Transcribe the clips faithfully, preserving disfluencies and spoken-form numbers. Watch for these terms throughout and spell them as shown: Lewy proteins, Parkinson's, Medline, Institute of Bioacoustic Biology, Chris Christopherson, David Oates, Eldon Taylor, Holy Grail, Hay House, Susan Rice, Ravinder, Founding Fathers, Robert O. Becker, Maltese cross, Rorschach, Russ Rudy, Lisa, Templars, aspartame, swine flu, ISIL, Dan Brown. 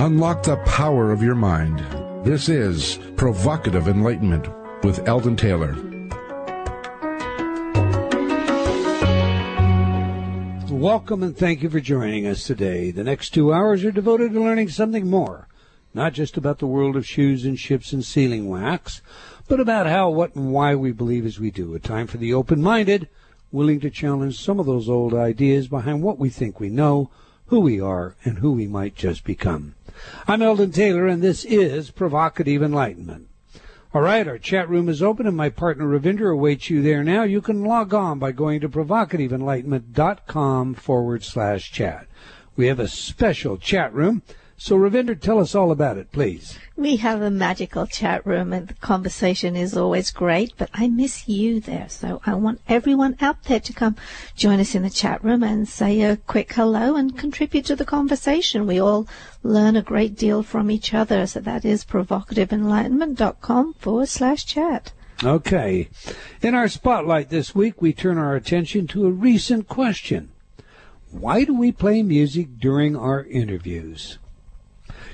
Unlock the power of your mind. This is Provocative Enlightenment with Eldon Taylor. Welcome and thank you for joining us today. The next two hours are devoted to learning something more, not just about the world of shoes and ships and sealing wax, but about how, what, and why we believe as we do. A time for the open-minded, willing to challenge some of those old ideas behind what we think we know, who we are, and who we might just become. I'm Eldon Taylor, and this is Provocative Enlightenment. All right, our chat room is open, and my partner Ravinder awaits you there now. You can log on by going to provocative enlightenment dot com forward slash chat. We have a special chat room. So, Ravinder, tell us all about it, please. We have a magical chat room, and the conversation is always great, but I miss you there. So I want everyone out there to come join us in the chat room and say a quick hello and contribute to the conversation. We all learn a great deal from each other. So that is provocative enlightenment dot com forward slash chat. Okay. In our spotlight this week, we turn our attention to a recent question. Why do we play music during our interviews?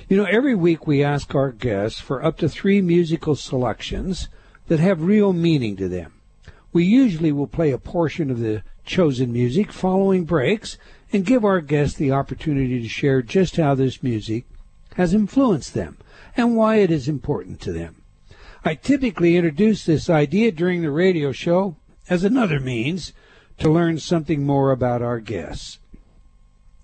You know, every week we ask our guests for up to three musical selections that have real meaning to them. We usually will play a portion of the chosen music following breaks and give our guests the opportunity to share just how this music has influenced them and why it is important to them. I typically introduce this idea during the radio show as another means to learn something more about our guests.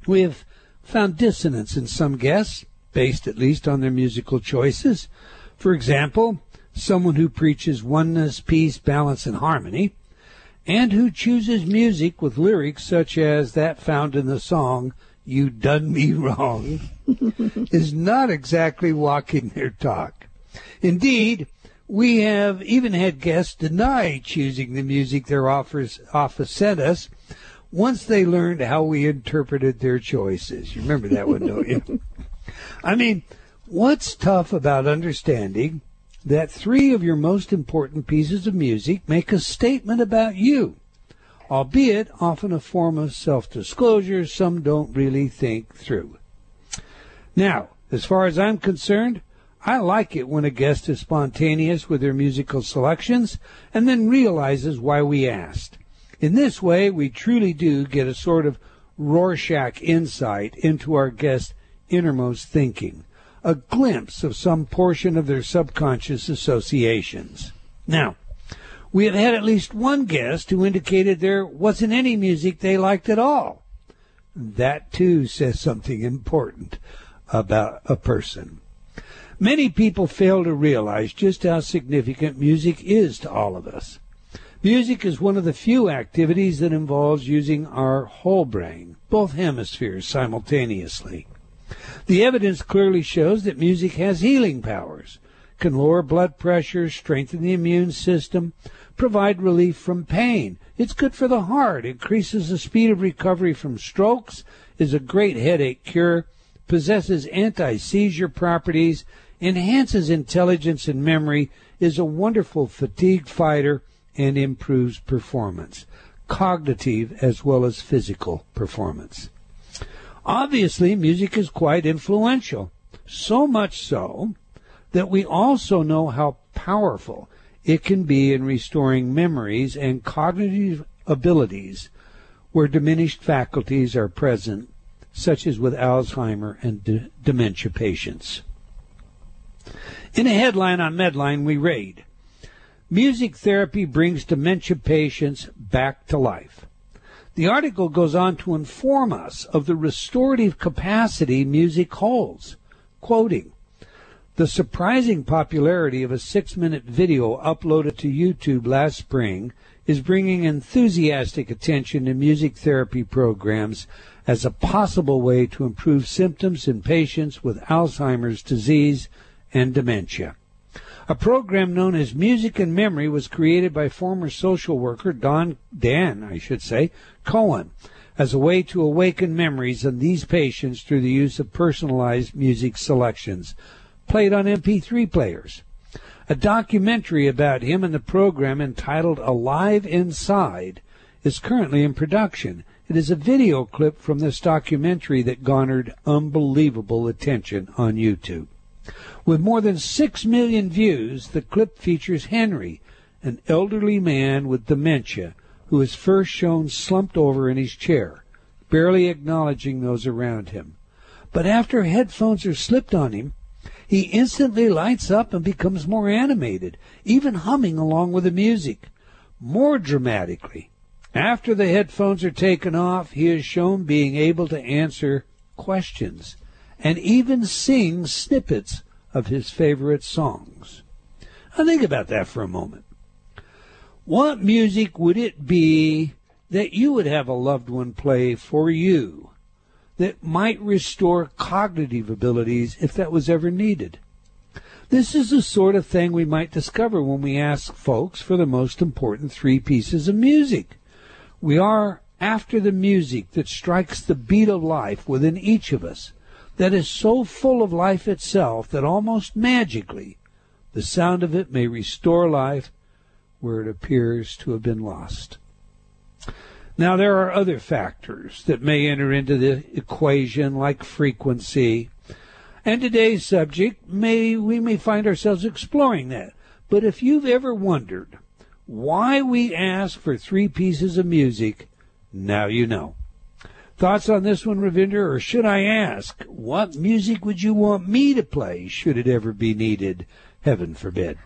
We have found dissonance in some guests, based at least on their musical choices. For example, someone who preaches oneness, peace, balance, and harmony, and who chooses music with lyrics such as that found in the song, "You Done Me Wrong," is not exactly walking their talk. Indeed, we have even had guests deny choosing the music their offers, office sent us once they learned how we interpreted their choices. You remember that one, don't you? I mean, what's tough about understanding that three of your most important pieces of music make a statement about you, albeit often a form of self-disclosure some don't really think through? Now, as far as I'm concerned, I like it when a guest is spontaneous with their musical selections and then realizes why we asked. In this way, we truly do get a sort of Rorschach insight into our guest's innermost thinking, a glimpse of some portion of their subconscious associations. Now, we have had at least one guest who indicated there wasn't any music they liked at all. That, too, says something important about a person. Many people fail to realize just how significant music is to all of us. Music is one of the few activities that involves using our whole brain, both hemispheres, simultaneously. The evidence clearly shows that music has healing powers, can lower blood pressure, strengthen the immune system, provide relief from pain. It's good for the heart, increases the speed of recovery from strokes, is a great headache cure, possesses anti-seizure properties, enhances intelligence and memory, is a wonderful fatigue fighter, and improves performance, cognitive as well as physical performance. Obviously, music is quite influential, so much so that we also know how powerful it can be in restoring memories and cognitive abilities where diminished faculties are present, such as with Alzheimer's and de- dementia patients. In a headline on Medline, we read, "Music Therapy Brings Dementia Patients Back to Life." The article goes on to inform us of the restorative capacity music holds, quoting, "The surprising popularity of a six-minute video uploaded to YouTube last spring is bringing enthusiastic attention to music therapy programs as a possible way to improve symptoms in patients with Alzheimer's disease and dementia. A program known as Music and Memory was created by former social worker Don Dan, I should say, Cohen, as a way to awaken memories in these patients through the use of personalized music selections, played on M P three players. A documentary about him and the program entitled Alive Inside is currently in production It is a video clip from this documentary that garnered unbelievable attention on YouTube. With more than six million views, the clip features Henry, an elderly man with dementia, who is first shown slumped over in his chair, barely acknowledging those around him. But after headphones are slipped on him, he instantly lights up and becomes more animated, even humming along with the music. More dramatically, after the headphones are taken off, he is shown being able to answer questions and even sing snippets of his favorite songs. Now think about that for a moment. What music would it be that you would have a loved one play for you that might restore cognitive abilities if that was ever needed? This is the sort of thing we might discover when we ask folks for the most important three pieces of music. We are after the music that strikes the beat of life within each of us, that is so full of life itself that almost magically the sound of it may restore life where it appears to have been lost. Now, there are other factors that may enter into the equation, like frequency. And today's subject, may we may find ourselves exploring that. But if you've ever wondered why we ask for three pieces of music, now you know. Thoughts on this one, Ravinder, or should I ask, what music would you want me to play should it ever be needed? Heaven forbid.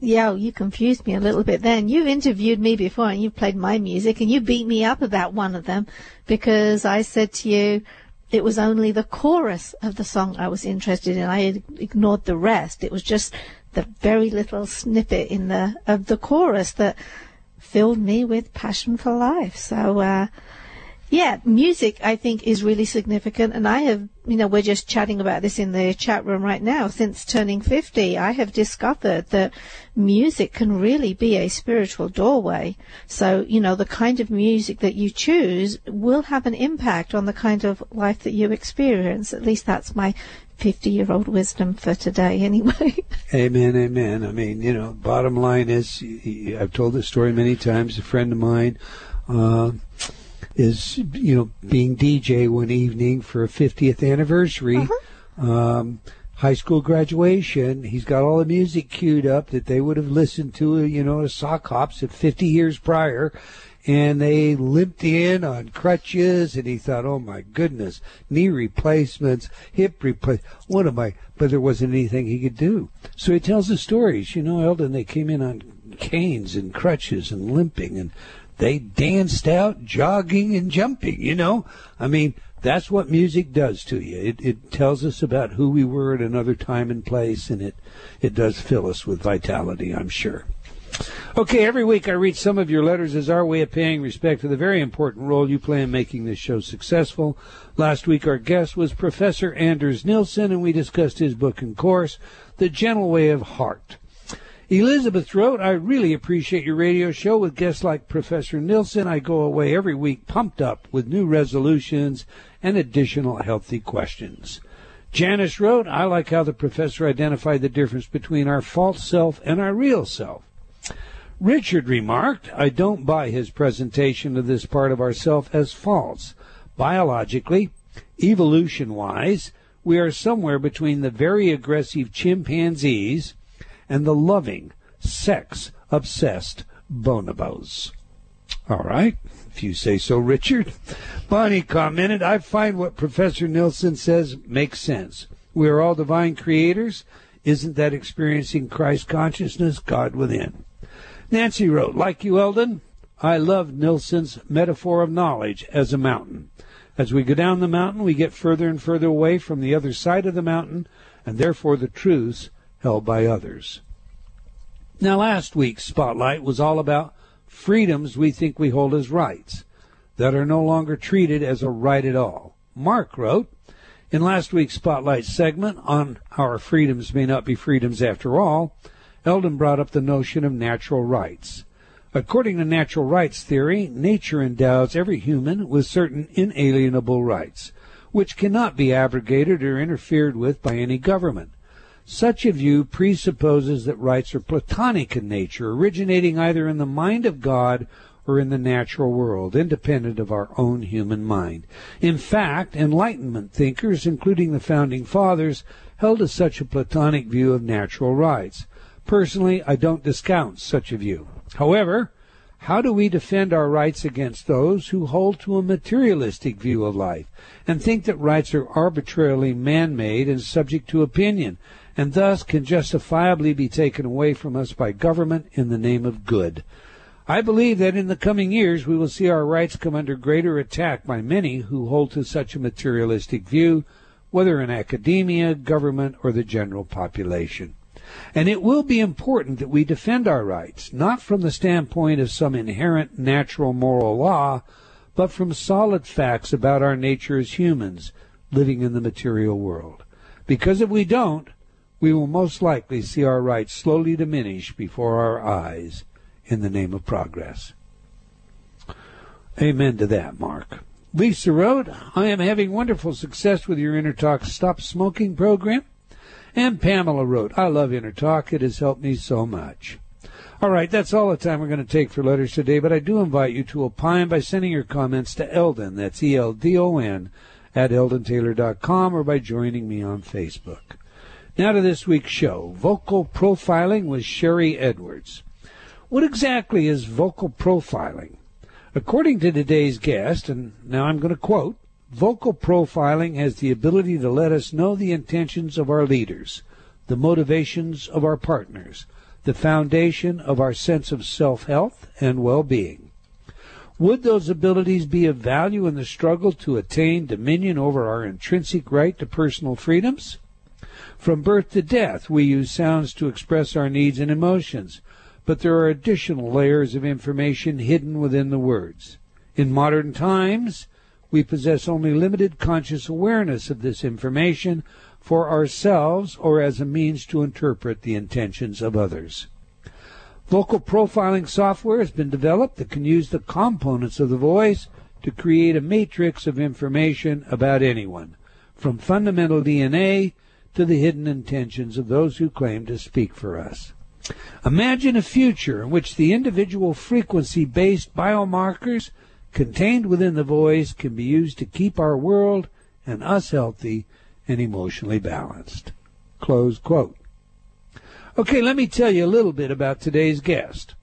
Yo, you confused me a little bit then. You've interviewed me before and you've played my music and you beat me up about one of them because I said to you it was only the chorus of the song I was interested in. I ignored the rest. It was just the very little snippet in the of the chorus that filled me with passion for life. So, uh, yeah, music, I think, is really significant. And I have, you know, we're just chatting about this in the chat room right now. Since turning fifty, I have discovered that music can really be a spiritual doorway. So, you know, the kind of music that you choose will have an impact on the kind of life that you experience. At least that's my fifty-year-old wisdom for today, anyway. Amen, amen. I mean, you know, bottom line is, I've told this story many times, a friend of mine, uh, is, you know, being D J one evening for a fiftieth anniversary, uh-huh. um, high school graduation. He's got all the music queued up that they would have listened to, you know, at sock hops at fifty years prior. And they limped in on crutches, and he thought, oh, my goodness, knee replacements, hip replacements. What am I? But there wasn't anything he could do. So he tells the stories. You know, Eldon, they came in on canes and crutches and limping, and they danced out, jogging and jumping, you know. I mean, that's what music does to you. It, it tells us about who we were at another time and place, and it, it does fill us with vitality, I'm sure. Okay, every week I read some of your letters as our way of paying respect to the very important role you play in making this show successful. Last week our guest was Professor Anders Nilsson, and we discussed his book and course, The Gentle Way of Heart. Elizabeth wrote, I really appreciate your radio show with guests like Professor Nilsson. I go away every week pumped up with new resolutions and additional healthy questions. Janice wrote, I like how the professor identified the difference between our false self and our real self. Richard remarked, I don't buy his presentation of this part of ourself as false. Biologically, evolution-wise, we are somewhere between the very aggressive chimpanzees and the loving, sex-obsessed bonobos. All right, if you say so, Richard. Bonnie commented, I find what Professor Nilsson says makes sense. We are all divine creators. Isn't that experiencing Christ consciousness, God within? Nancy wrote, like you, Eldon, I love Nilsson's metaphor of knowledge as a mountain. As we go down the mountain, we get further and further away from the other side of the mountain, and therefore the truths held by others. Now, last week's spotlight was all about freedoms we think we hold as rights that are no longer treated as a right at all. Mark wrote, in last week's spotlight segment on our freedoms may not be freedoms after all, Eldon brought up the notion of natural rights. According to natural rights theory, nature endows every human with certain inalienable rights, which cannot be abrogated or interfered with by any government. Such a view presupposes that rights are Platonic in nature, originating either in the mind of God or in the natural world, independent of our own human mind. In fact, Enlightenment thinkers, including the Founding Fathers, held to such a Platonic view of natural rights. Personally, I don't discount such a view. However, how do we defend our rights against those who hold to a materialistic view of life and think that rights are arbitrarily man-made and subject to opinion, and thus can justifiably be taken away from us by government in the name of good? I believe that in the coming years we will see our rights come under greater attack by many who hold to such a materialistic view, whether in academia, government, or the general population. And it will be important that we defend our rights, not from the standpoint of some inherent natural moral law, but from solid facts about our nature as humans living in the material world. Because if we don't, we will most likely see our rights slowly diminish before our eyes, in the name of progress. Amen to that, Mark. Lisa wrote, I am having wonderful success with your InnerTalk Stop Smoking program. And Pamela wrote, I love InnerTalk. It has helped me so much. All right, that's all the time we're going to take for letters today, but I do invite you to opine by sending your comments to Eldon, that's E L D O N, at eldon taylor dot com, or by joining me on Facebook. Now to this week's show, Vocal Profiling with Sherry Edwards. What exactly is vocal profiling? According to today's guest, and now I'm going to quote, vocal profiling has the ability to let us know the intentions of our leaders, the motivations of our partners, the foundation of our sense of self-health and well-being. Would those abilities be of value in the struggle to attain dominion over our intrinsic right to personal freedoms? From birth to death, we use sounds to express our needs and emotions, but there are additional layers of information hidden within the words. In modern times, we possess only limited conscious awareness of this information for ourselves or as a means to interpret the intentions of others. Vocal profiling software has been developed that can use the components of the voice to create a matrix of information about anyone, from fundamental D N A to the hidden intentions of those who claim to speak for us. Imagine a future in which the individual frequency-based biomarkers contained within the voice can be used to keep our world and us healthy and emotionally balanced. Close quote. Okay, let me tell you a little bit about today's guest.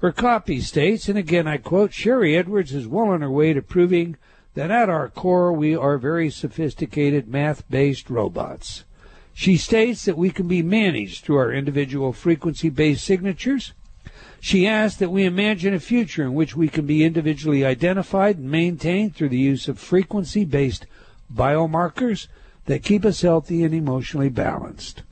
Her copy states, and again I quote, Sherry Edwards is well on her way to proving that at our core we are very sophisticated math-based robots. She states that we can be managed through our individual frequency-based signatures. She asks that we imagine a future in which we can be individually identified and maintained through the use of frequency-based biomarkers that keep us healthy and emotionally balanced.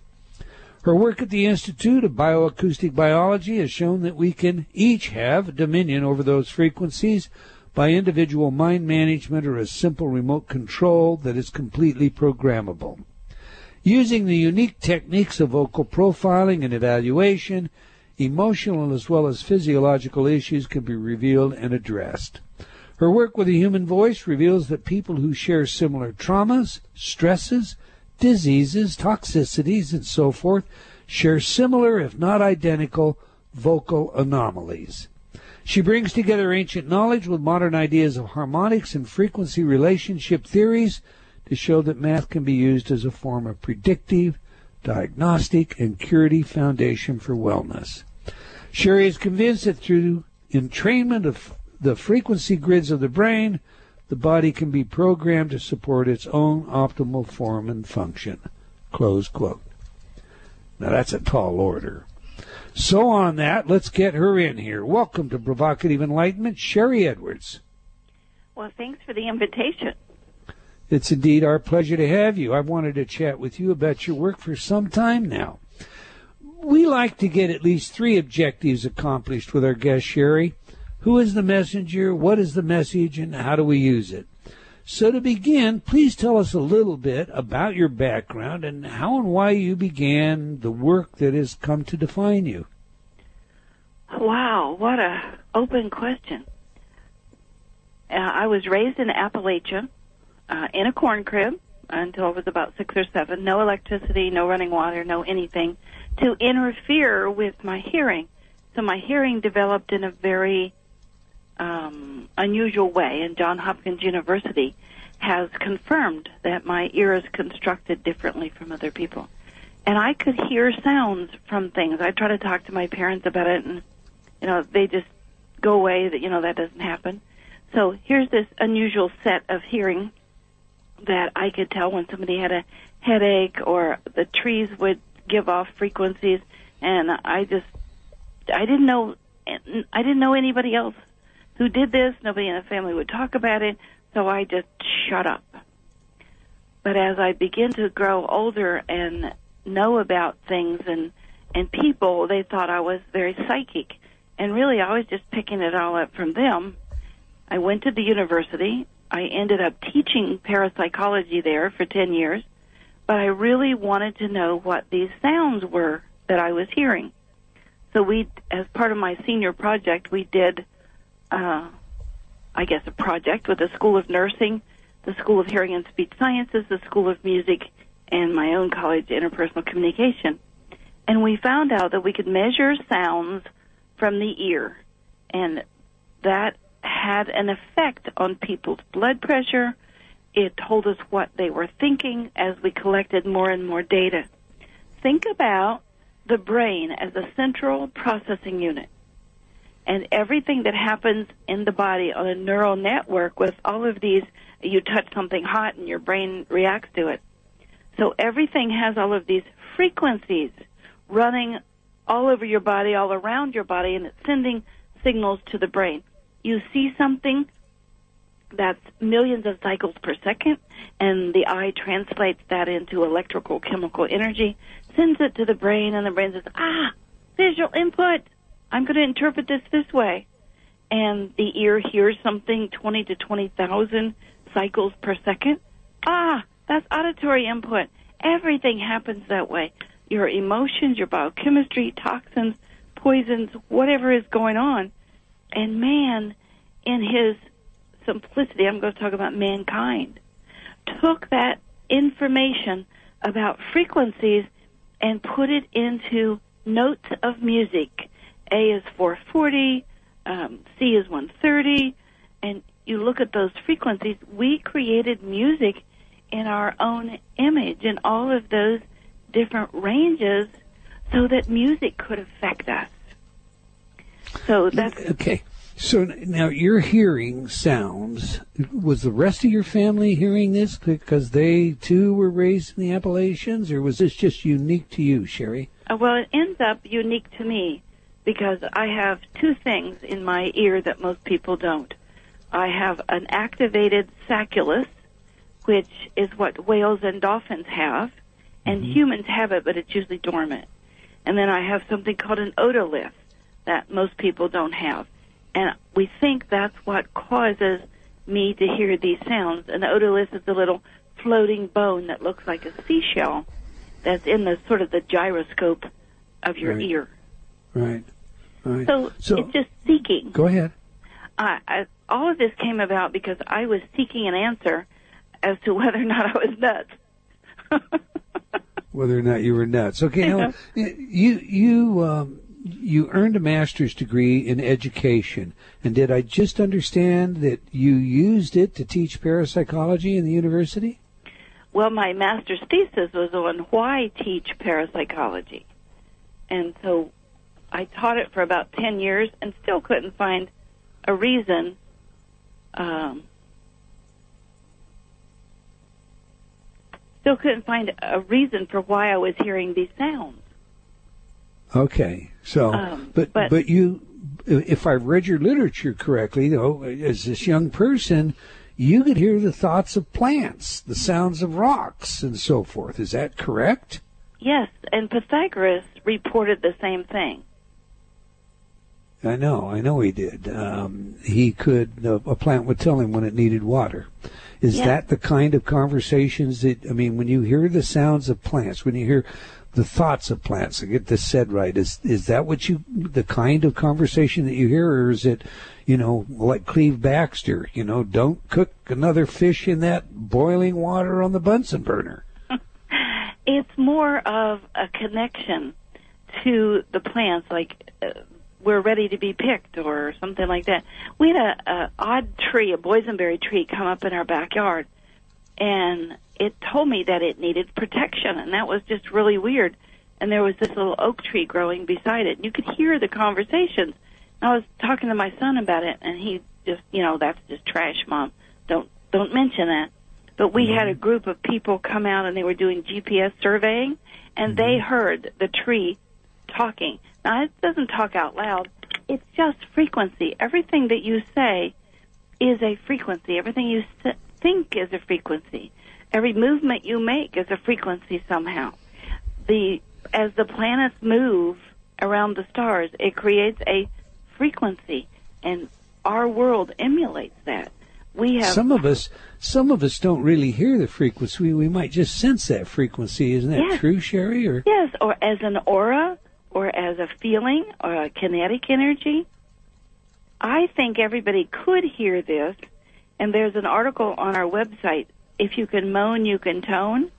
Her work at the Institute of Bioacoustic Biology has shown that we can each have dominion over those frequencies by individual mind management or a simple remote control that is completely programmable. Using the unique techniques of vocal profiling and evaluation, emotional as well as physiological issues can be revealed and addressed. Her work with the human voice reveals that people who share similar traumas, stresses, diseases, toxicities, and so forth share similar, if not identical, vocal anomalies. She brings together ancient knowledge with modern ideas of harmonics and frequency relationship theories to show that math can be used as a form of predictive, diagnostic, and curative foundation for wellness. Sherry is convinced that through entrainment of the frequency grids of the brain, the body can be programmed to support its own optimal form and function. Close quote. Now that's a tall order. So on that, let's get her in here. Welcome to Provocative Enlightenment, Sherry Edwards. Well, thanks for the invitation. It's indeed our pleasure to have you. I've wanted to chat with you about your work for some time now. We like to get at least three objectives accomplished with our guest, Sherry. Who is the messenger? What is the message? And how do we use it? So to begin, please tell us a little bit about your background and how and why you began the work that has come to define you. Wow, what a open question. Uh, I was raised in Appalachia. Uh, in a corn crib until I was about six or seven. No electricity, no running water, no anything to interfere with my hearing. So my hearing developed in a very um, unusual way, and Johns Hopkins University has confirmed that my ear is constructed differently from other people. And I could hear sounds from things. I try to talk to my parents about it, and, you know, they just go away, that, you know, that doesn't happen. So here's this unusual set of hearing that I could tell when somebody had a headache, or the trees would give off frequencies, and I just, I didn't know, I didn't know anybody else who did this. Nobody in the family would talk about it, so I just shut up. But as I begin to grow older and know about things and and people, they thought I was very psychic, and really I was just picking it all up from them. I went to the university. I ended up teaching parapsychology there for ten years, but I really wanted to know what these sounds were that I was hearing. So we, as part of my senior project, we did uh I guess a project with the School of Nursing, the School of Hearing and Speech Sciences, the School of Music, and my own college, Interpersonal Communication. And we found out that we could measure sounds from the ear, and that had an effect on people's blood pressure. It told us what they were thinking as we collected more and more data. Think about the brain as a central processing unit, and everything that happens in the body on a neural network with all of these, you touch something hot and your brain reacts to it. So everything has all of these frequencies running all over your body, all around your body, and it's sending signals to the brain. You see something that's millions of cycles per second, and the eye translates that into electrical chemical energy, sends it to the brain, and the brain says, ah, visual input, I'm going to interpret this this way. And the ear hears something twenty to twenty thousand cycles per second. Ah, that's auditory input. Everything happens that way. Your emotions, your biochemistry, toxins, poisons, whatever is going on. And man, in his simplicity, I'm going to talk about mankind, took that information about frequencies and put it into notes of music. A is four forty, um, C is one thirty, and you look at those frequencies. We created music in our own image, in all of those different ranges, so that music could affect us. So that's... Okay. So now you're hearing sounds. Was the rest of your family hearing this because they, too, were raised in the Appalachians, or was this just unique to you, Sherry? Uh, well, it ends up unique to me because I have two things in my ear that most people don't. I have an activated sacculus, which is what whales and dolphins have, and mm-hmm. humans have it, but it's usually dormant. And then I have something called an otolith that most people don't have. And we think that's what causes me to hear these sounds. An otolith is a little floating bone that looks like a seashell that's in the sort of the gyroscope of your right. ear. Right, right. So, so it's just seeking. Go ahead. I, I, all of this came about because I was seeking an answer as to whether or not I was nuts. Whether or not you were nuts. Okay, now, you you um, you earned a master's degree in education, and did I just understand that you used it to teach parapsychology in the university? Well, my master's thesis was on why teach parapsychology, and so I taught it for about ten years and still couldn't find a reason. Um, Still couldn't find a reason for why I was hearing these sounds. Okay, so um, but, but but you, if I read your literature correctly, though, as this young person, you could hear the thoughts of plants, the sounds of rocks, and so forth. Is that correct? Yes, and Pythagoras reported the same thing. I know, I know he did. Um, he could. Uh, a plant would tell him when it needed water. Is yeah. that the kind of conversations that, I mean, when you hear the sounds of plants, when you hear the thoughts of plants, I get this said right, is is that what you, the kind of conversation that you hear, or is it, you know, like Cleve Baxter, you know, don't cook another fish in that boiling water on the Bunsen burner? It's more of a connection to the plants, like uh, we're ready to be picked or something like that. We had a, a odd tree, a boysenberry tree, come up in our backyard, and it told me that it needed protection, and that was just really weird. And there was this little oak tree growing beside it, and you could hear the conversations. And I was talking to my son about it, and he just, you know, that's just trash, Mom. Don't don't mention that. But we mm-hmm. had a group of people come out, and they were doing G P S surveying, and mm-hmm. they heard the tree talking. Now, it doesn't talk out loud. It's just frequency. Everything that you say is a frequency. Everything you think is a frequency. Every movement you make is a frequency somehow. The as the planets move around the stars, it creates a frequency, and our world emulates that. We have some of us. Some of us don't really hear the frequency. We, we might just sense that frequency. Isn't that yes. true, Sherry? Or yes, or as an aura, or as a feeling, or a kinetic energy. I think everybody could hear this, and there's an article on our website, If You Can Moan, You Can Tone,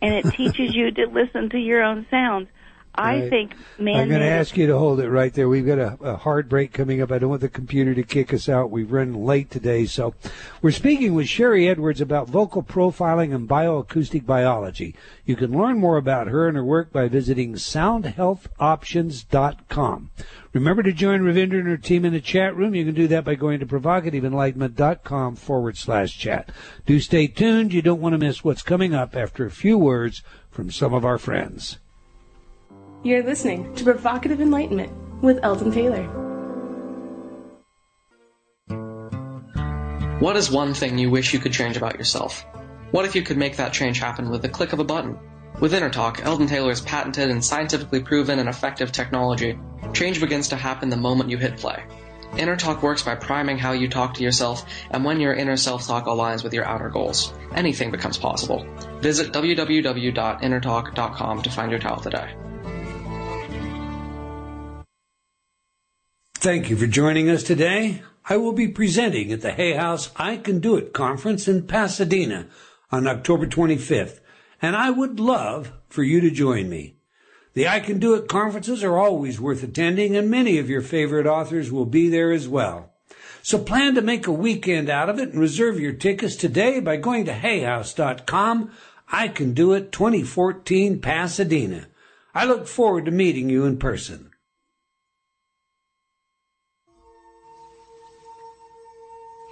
and it teaches you to listen to your own sounds. I right. think man. I'm going to ask you to hold it right there. We've got a, a hard break coming up. I don't want the computer to kick us out. We've run late today. So we're speaking with Sherry Edwards about vocal profiling and bioacoustic biology. You can learn more about her and her work by visiting sound health options dot com. Remember to join Ravinder and her team in the chat room. You can do that by going to provocative enlightenment dot com forward slash chat. Do stay tuned. You don't want to miss what's coming up after a few words from some of our friends. You're listening to Provocative Enlightenment with Eldon Taylor. What is one thing you wish you could change about yourself? What if you could make that change happen with the click of a button? With InnerTalk, Eldon Taylor's patented and scientifically proven and effective technology, change begins to happen the moment you hit play. InnerTalk works by priming how you talk to yourself, and when your inner self-talk aligns with your outer goals, anything becomes possible. Visit w w w dot inner talk dot com to find your towel today. Thank you for joining us today. I will be presenting at the Hay House I Can Do It Conference in Pasadena on October twenty-fifth, and I would love for you to join me. The I Can Do It conferences are always worth attending, and many of your favorite authors will be there as well. So plan to make a weekend out of it and reserve your tickets today by going to hay house dot com, I Can Do It twenty fourteen Pasadena. I look forward to meeting you in person.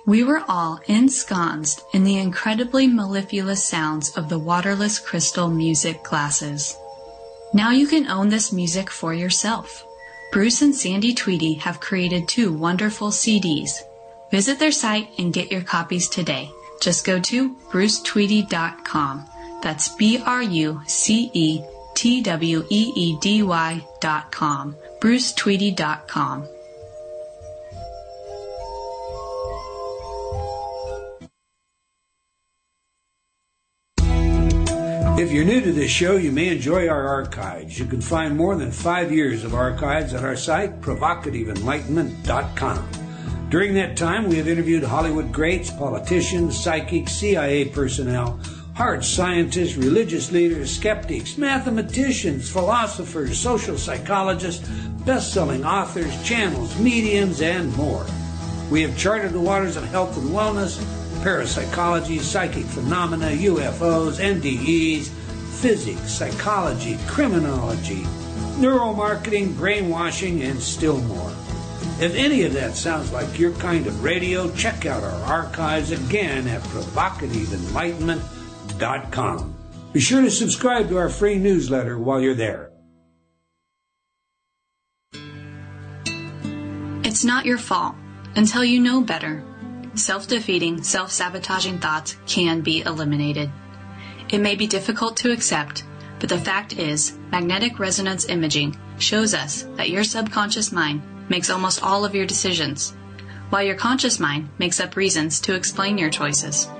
We were all ensconced in the incredibly mellifluous sounds of the waterless crystal music glasses. Now you can own this music for yourself. Bruce and Sandy Tweedy have created two wonderful C Ds. Visit their site and get your copies today. Just go to bruce tweedy dot com. That's B R U C E T W E E D Y dot com. bruce tweedy dot com. If you're new to this show, you may enjoy our archives. You can find more than five years of archives at our site, provocative enlightenment dot com. During that time, we have interviewed Hollywood greats, politicians, psychics, C I A personnel, heart scientists, religious leaders, skeptics, mathematicians, philosophers, social psychologists, best-selling authors, channels, mediums, and more. We have charted the waters of health and wellness, parapsychology, psychic phenomena, U F Os, N D Es, physics, psychology, criminology, neuromarketing, brainwashing, and still more. If any of that sounds like your kind of radio, check out our archives again at provocative enlightenment dot com. Be sure to subscribe to our free newsletter while you're there. It's not your fault until you know better. Self-defeating, self-sabotaging thoughts can be eliminated. It may be difficult to accept, but the fact is, magnetic resonance imaging shows us that your subconscious mind makes almost all of your decisions, while your conscious mind makes up reasons to explain your choices.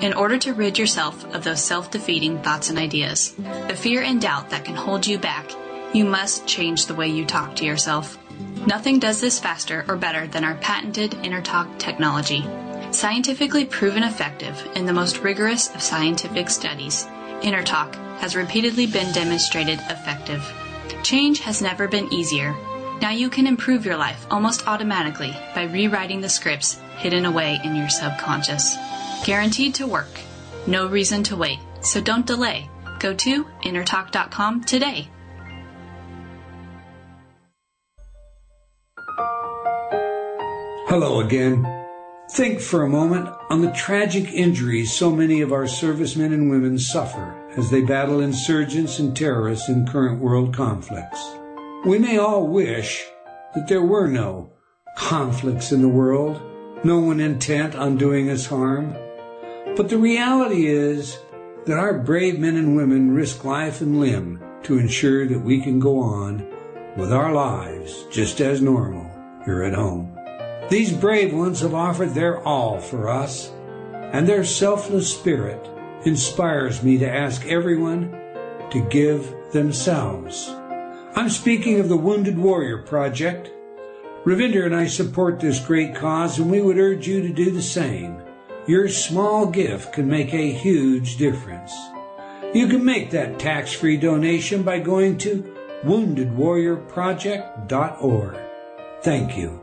In order to rid yourself of those self-defeating thoughts and ideas, the fear and doubt that can hold you back, you must change the way you talk to yourself. Nothing does this faster or better than our patented InnerTalk technology. Scientifically proven effective in the most rigorous of scientific studies, InnerTalk has repeatedly been demonstrated effective. Change has never been easier. Now you can improve your life almost automatically by rewriting the scripts hidden away in your subconscious. Guaranteed to work. No reason to wait. So don't delay. Go to inner talk dot com today. Hello again. Think for a moment on the tragic injuries so many of our servicemen and women suffer as they battle insurgents and terrorists in current world conflicts. We may all wish that there were no conflicts in the world, no one intent on doing us harm. But the reality is that our brave men and women risk life and limb to ensure that we can go on with our lives just as normal here at home. These brave ones have offered their all for us, and their selfless spirit inspires me to ask everyone to give themselves. I'm speaking of the Wounded Warrior Project. Ravinder and I support this great cause, and we would urge you to do the same. Your small gift can make a huge difference. You can make that tax-free donation by going to wounded warrior project dot org. Thank you.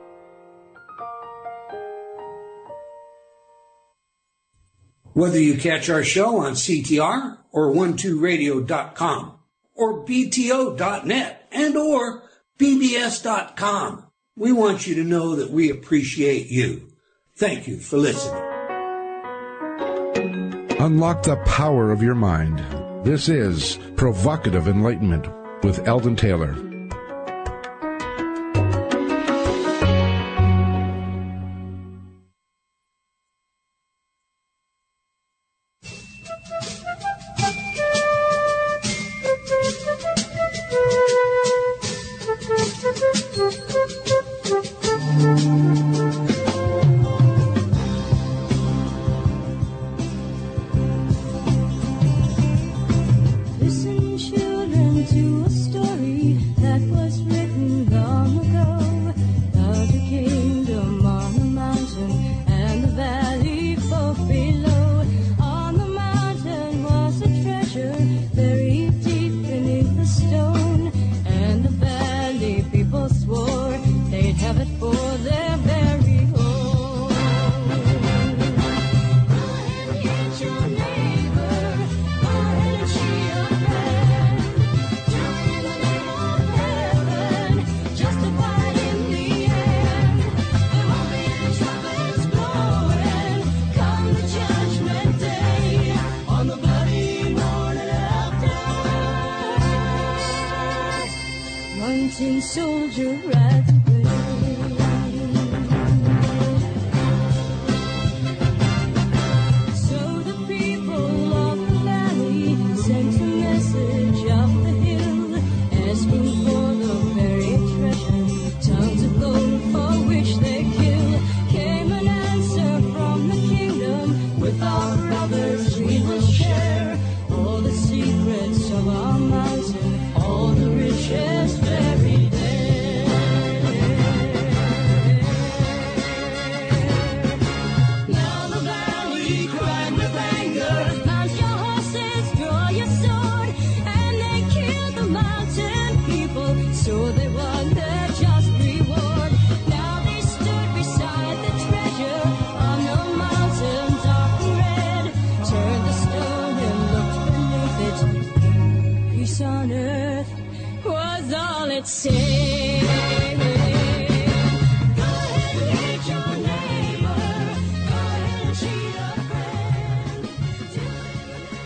Whether you catch our show on C T R or one two radio dot com or B T O dot net and or B B S dot com, we want you to know that we appreciate you. Thank you for listening. Unlock the power of your mind. This is Provocative Enlightenment with Eldon Taylor.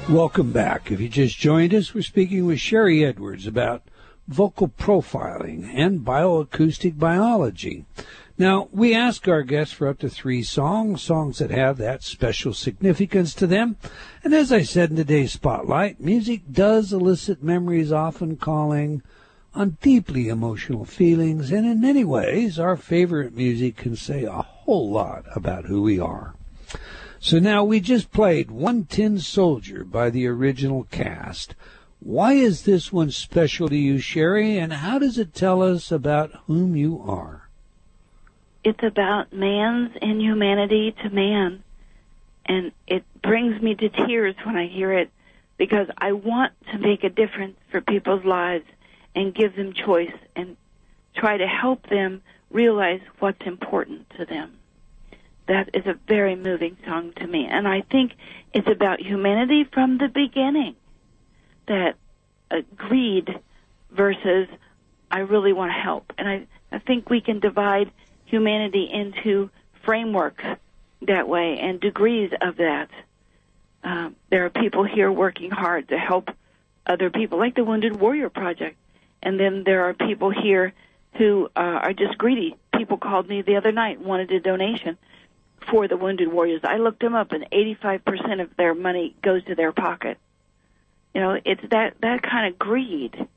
Welcome back. If you just joined us, we're speaking with Sherry Edwards about vocal profiling and bioacoustic biology. Now, we ask our guests for up to three songs, songs that have that special significance to them. And as I said in today's Spotlight, music does elicit memories, often calling on deeply emotional feelings. And in many ways, our favorite music can say a whole lot about who we are. So now we just played One Tin Soldier by the original cast. Why is this one special to you, Sherry, and how does it tell us about whom you are? It's about man's inhumanity to man, and it brings me to tears when I hear it because I want to make a difference for people's lives and give them choice and try to help them realize what's important to them. That is a very moving song to me. And I think it's about humanity from the beginning, that uh, greed versus I really want to help. And I, I think we can divide humanity into frameworks that way and degrees of that. Uh, there are people here working hard to help other people, like the Wounded Warrior Project. And then there are people here who uh, are just greedy. People called me the other night, wanted a donation for the Wounded Warriors. I looked them up, and eighty-five percent of their money goes to their pocket. You know, it's that, that kind of greed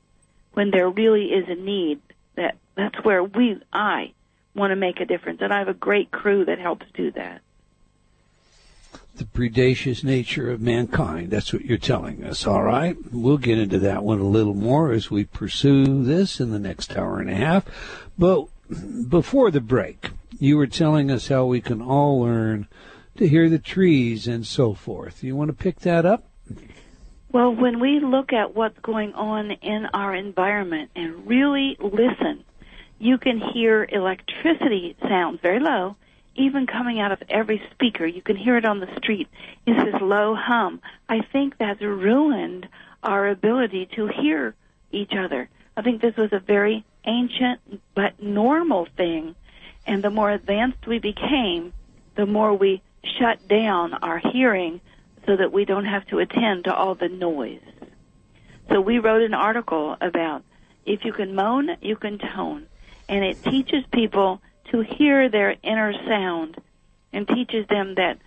when there really is a need. That that's where we, I, want to make a difference. And I have a great crew that helps do that. The predacious nature of mankind, that's what you're telling us, all right? We'll get into that one a little more as we pursue this in the next hour and a half. But before the break, you were telling us how we can all learn to hear the trees and so forth. You want to pick that up? Well, when we look at what's going on in our environment and really listen, you can hear electricity sounds very low, even coming out of every speaker. You can hear it on the street. It's this low hum. I think that's ruined our ability to hear each other. I think this was a very ancient but normal thing. And the more advanced we became, the more we shut down our hearing so that we don't have to attend to all the noise. So we wrote an article about if you can moan, you can tone. And it teaches people to hear their inner sound and teaches them that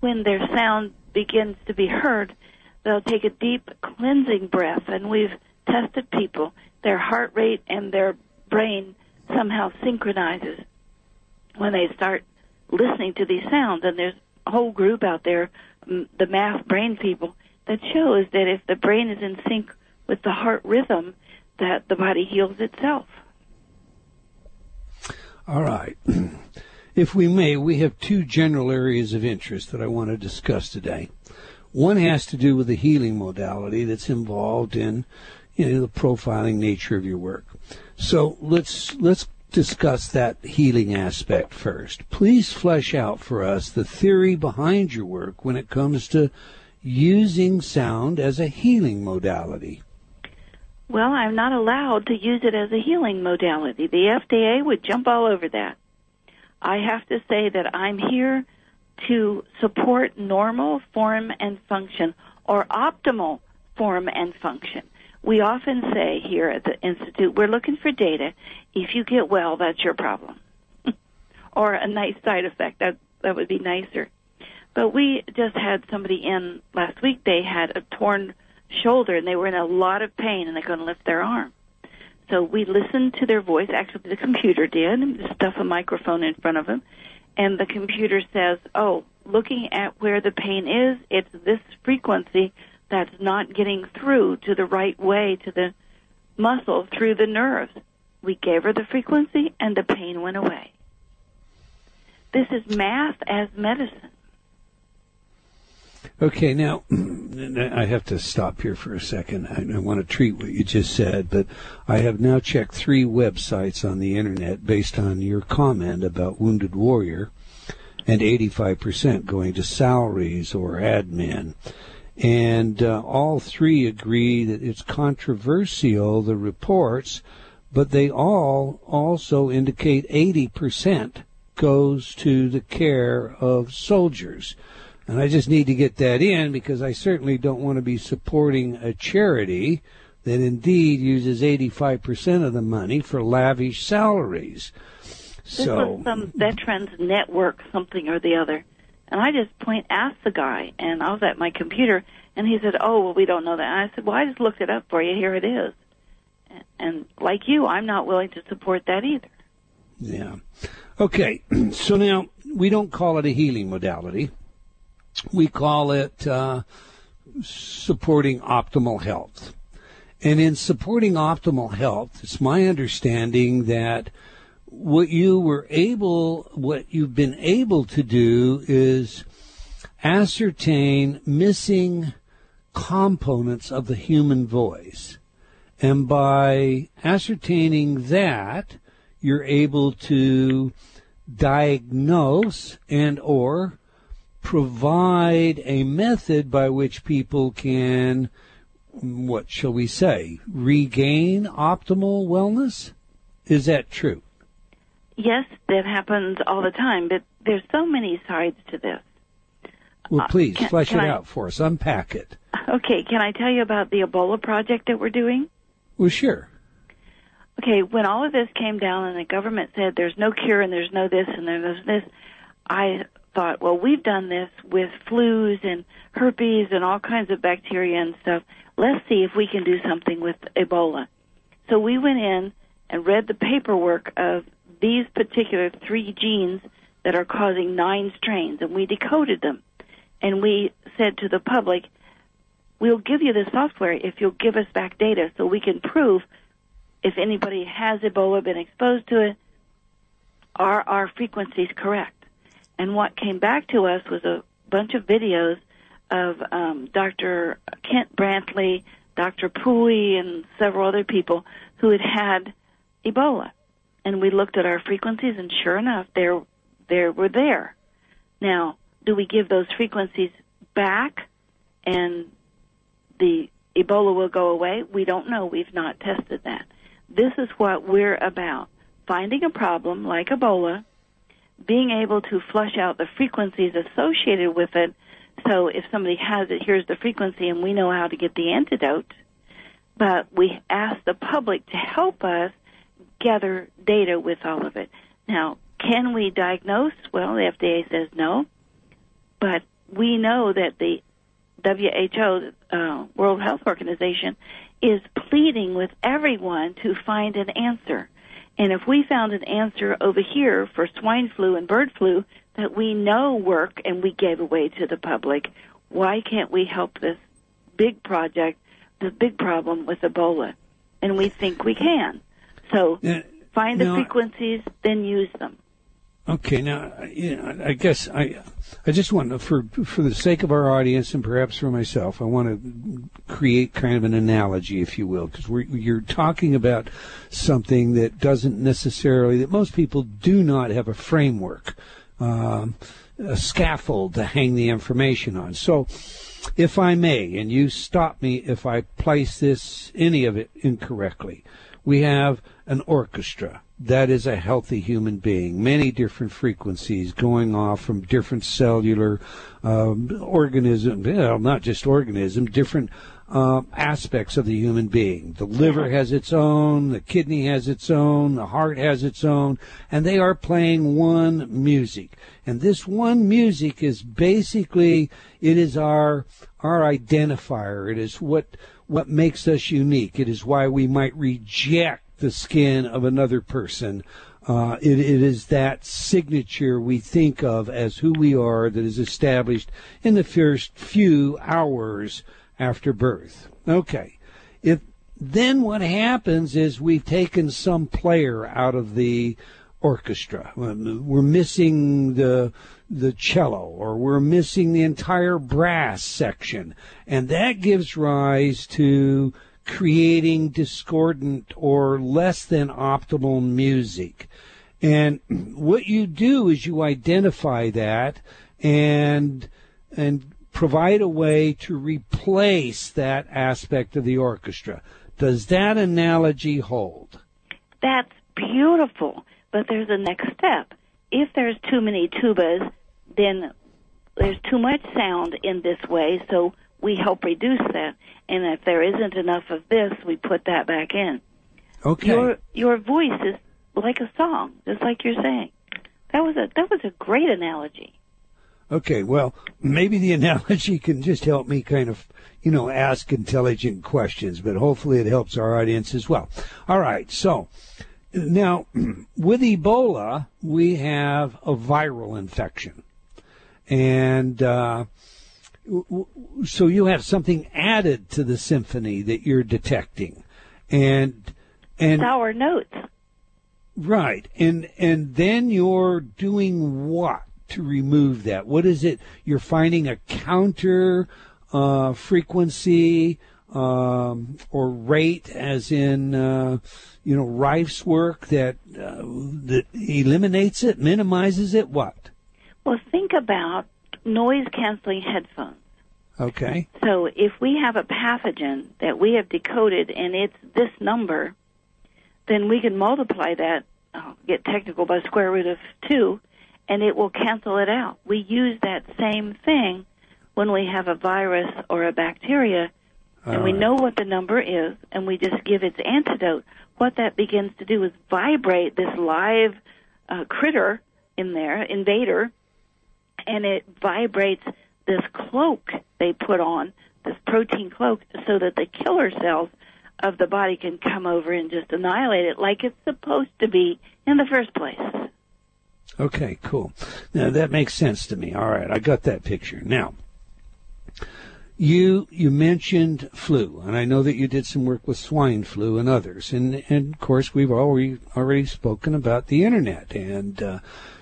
when their sound begins to be heard, they'll take a deep cleansing breath. And we've tested people. Their heart rate and their brain somehow synchronizes when they start listening to these sounds. And there's a whole group out there, the math brain people, that shows that if the brain is in sync with the heart rhythm, that the body heals itself. All right. If we may, we have two general areas of interest that I want to discuss today. One has to do with the healing modality that's involved in, you know, the profiling nature of your work. So let's let's discuss that healing aspect first. Please flesh out for us the theory behind your work when it comes to using sound as a healing modality. Well, I'm not allowed to use it as a healing modality. The F D A would jump all over that. I have to say that I'm here to support normal form and function, or optimal form and function. We often say here at the Institute, we're looking for data. If you get well, that's your problem. Or a nice side effect. That, that would be nicer. But we just had somebody in last week. They had a torn shoulder, and they were in a lot of pain, and they couldn't lift their arm. So we listened to their voice. Actually, the computer did, and stuff a microphone in front of them. And the computer says, oh, looking at where the pain is, it's this frequency that's not getting through to the right way, to the muscle, through the nerves. We gave her the frequency, and the pain went away. This is math as medicine. Okay, now, I have to stop here for a second. I want to treat what you just said, but I have now checked three websites on the Internet based on your comment about Wounded Warrior and eighty-five percent going to salaries or admin. And uh, all three agree that it's controversial, the reports, but they all also indicate eighty percent goes to the care of soldiers. And I just need to get that in because I certainly don't want to be supporting a charity that indeed uses eighty-five percent of the money for lavish salaries. This so, was some veterans network something or the other. And I just point asked the guy, and I was at my computer, and he said, oh, well, we don't know that. And I said, well, I just looked it up for you. Here it is. And like you, I'm not willing to support that either. Yeah. Okay. So now we don't call it a healing modality. We call it uh, supporting optimal health. And in supporting optimal health, it's my understanding that what you were able, what you've been able to do is ascertain missing components of the human voice. And by ascertaining that, you're able to diagnose and or provide a method by which people can, what shall we say, regain optimal wellness? Is that true? Yes, that happens all the time, but there's so many sides to this. Well, please, uh, can, flesh can it I, out for us. Unpack it. Okay, can I tell you about the Ebola project that we're doing? Well, sure. Okay, when all of this came down and the government said there's no cure and there's no this and there's no this, I thought, well, we've done this with flus and herpes and all kinds of bacteria and stuff. Let's see if we can do something with Ebola. So we went in and read the paperwork of these particular three genes that are causing nine strains, and we decoded them. And we said to the public, we'll give you the software if you'll give us back data so we can prove if anybody has Ebola, been exposed to it, are our frequencies correct? And what came back to us was a bunch of videos of um, Doctor Kent Brantley, Doctor Pooey, and several other people who had had Ebola. And we looked at our frequencies, and sure enough, they were there. Now, do we give those frequencies back and the Ebola will go away? We don't know. We've not tested that. This is what we're about, finding a problem like Ebola, being able to flush out the frequencies associated with it, so if somebody has it, here's the frequency, and we know how to get the antidote. But we ask the public to help us gather data with all of it. Now, can we diagnose? Well, the F D A says no, but we know that the W H O, uh, World Health Organization, is pleading with everyone to find an answer. And if we found an answer over here for swine flu and bird flu that we know work and we gave away to the public, why can't we help this big project, the big problem with Ebola? And we think we can. So now, find the now, frequencies, then use them. Okay, now, you know, I guess I I just want to, for, for the sake of our audience and perhaps for myself, I want to create kind of an analogy, if you will, because you're talking about something that doesn't necessarily, that most people do not have a framework, um, a scaffold to hang the information on. So if I may, and you stop me if I place this, any of it incorrectly, we have an orchestra. That is a healthy human being. Many different frequencies going off from different cellular um, organisms, well, not just organism, different uh, aspects of the human being. The liver has its own, the kidney has its own, the heart has its own, and they are playing one music. And this one music is basically, it is our our identifier. It is what what makes us unique. It is why we might reject the skin of another person. Uh, it, it is that signature we think of as who we are that is established in the first few hours after birth. Okay. If then what happens is we've taken some player out of the orchestra. We're missing the the cello, or we're missing the entire brass section, and that gives rise to creating discordant or less than optimal music. And what you do is you identify that and and provide a way to replace that aspect of the orchestra. Does that analogy hold? That's beautiful, but there's a next step. If there's too many tubas, then there's too much sound in this way, so we help reduce that. And if there isn't enough of this, we put that back in. Okay. Your your voice is like a song, just like you're saying. That was a that was a great analogy. Okay, well, maybe the analogy can just help me kind of, you know, ask intelligent questions, but hopefully it helps our audience as well. All right, so now with Ebola, we have a viral infection. And uh so you have something added to the symphony that you're detecting, and and sour notes, right? And and then you're doing what to remove that? What is it? You're finding a counter uh, frequency um, or rate, as in, uh, you know, Rife's work that, uh, that eliminates it, minimizes it, what? Well, think about noise-canceling headphones. Okay. So if we have a pathogen that we have decoded and it's this number, then we can multiply that, I'll get technical, by square root of two, and it will cancel it out. We use that same thing when we have a virus or a bacteria, and All we right. know what the number is, and we just give its antidote. What that begins to do is vibrate this live uh, critter in there, invader, and it vibrates this cloak they put on, this protein cloak, so that the killer cells of the body can come over and just annihilate it like it's supposed to be in the first place. Okay, cool. Now, that makes sense to me. All right, I got that picture. Now, you you mentioned flu, and I know that you did some work with swine flu and others. And, and of course, we've already, already spoken about the Internet. And, uh,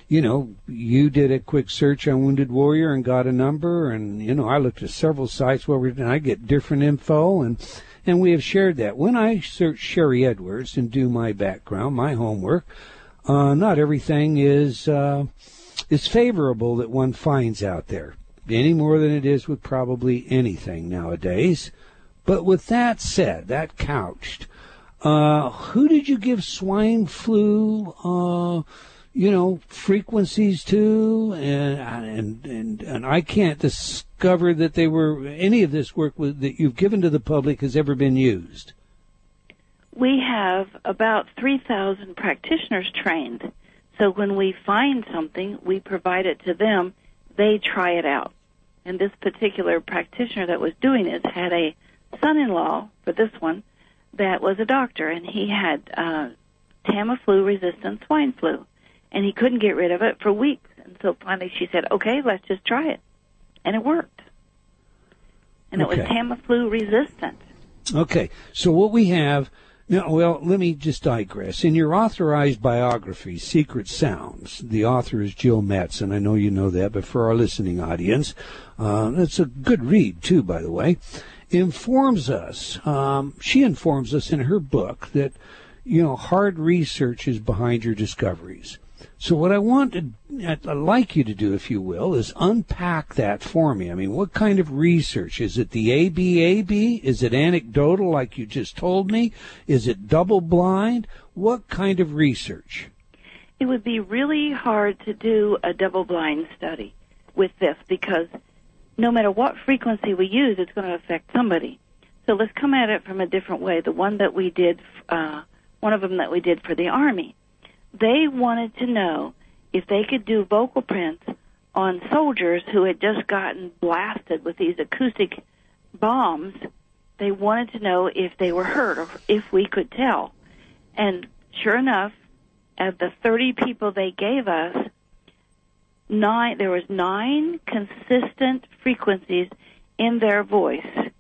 you know, you did a quick search on Wounded Warrior and got a number. And, you know, I looked at several sites where we and I get different info. And, and we have shared that. When I search Sherry Edwards and do my background, my homework, Uh, not everything is uh, is favorable that one finds out there, any more than it is with probably anything nowadays. But with that said, that couched, uh, who did you give swine flu, uh, you know, frequencies to? And and and, and I can't discover that they were any of this work with, that you've given to the public has ever been used. We have about three thousand practitioners trained. So when we find something, we provide it to them. They try it out. And this particular practitioner that was doing this had a son-in-law, for this one, that was a doctor. And he had uh, Tamiflu-resistant swine flu. And he couldn't get rid of it for weeks. And so finally she said, okay, let's just try it. And it worked. And okay. It was Tamiflu-resistant. Okay. So what we have... Now, well, let me just digress. In your authorized biography, Secret Sounds, the author is Jill Metz, and I know you know that, but for our listening audience, uh, that's a good read, too, by the way, informs us, um, she informs us in her book that, you know, hard research is behind your discoveries. So what I want to, I'd like you to do, if you will, is unpack that for me. I mean, what kind of research? Is it the A B A B? Is it anecdotal like you just told me? Is it double blind? What kind of research? It would be really hard to do a double blind study with this because no matter what frequency we use, it's going to affect somebody. So let's come at it from a different way. The one that we did, uh, one of them that we did for the Army. They wanted to know if they could do vocal prints on soldiers who had just gotten blasted with these acoustic bombs. They wanted to know if they were hurt or if we could tell. And sure enough, of the thirty people they gave us, nine there was nine consistent frequencies in their voice.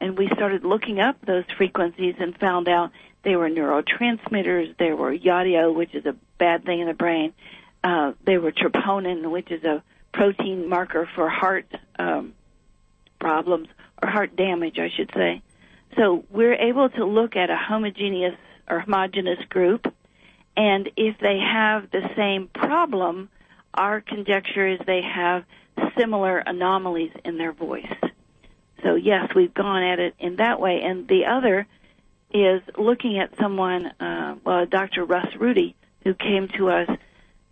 And we started looking up those frequencies and found out they were neurotransmitters. They were yodium, which is a bad thing in the brain. Uh, they were troponin, which is a protein marker for heart um, problems or heart damage, I should say. So we're able to look at a homogeneous or homogeneous group, and if they have the same problem, our conjecture is they have similar anomalies in their voice. So yes, we've gone at it in that way, and the other is looking at someone, uh, well, Doctor Russ Rudy, who came to us,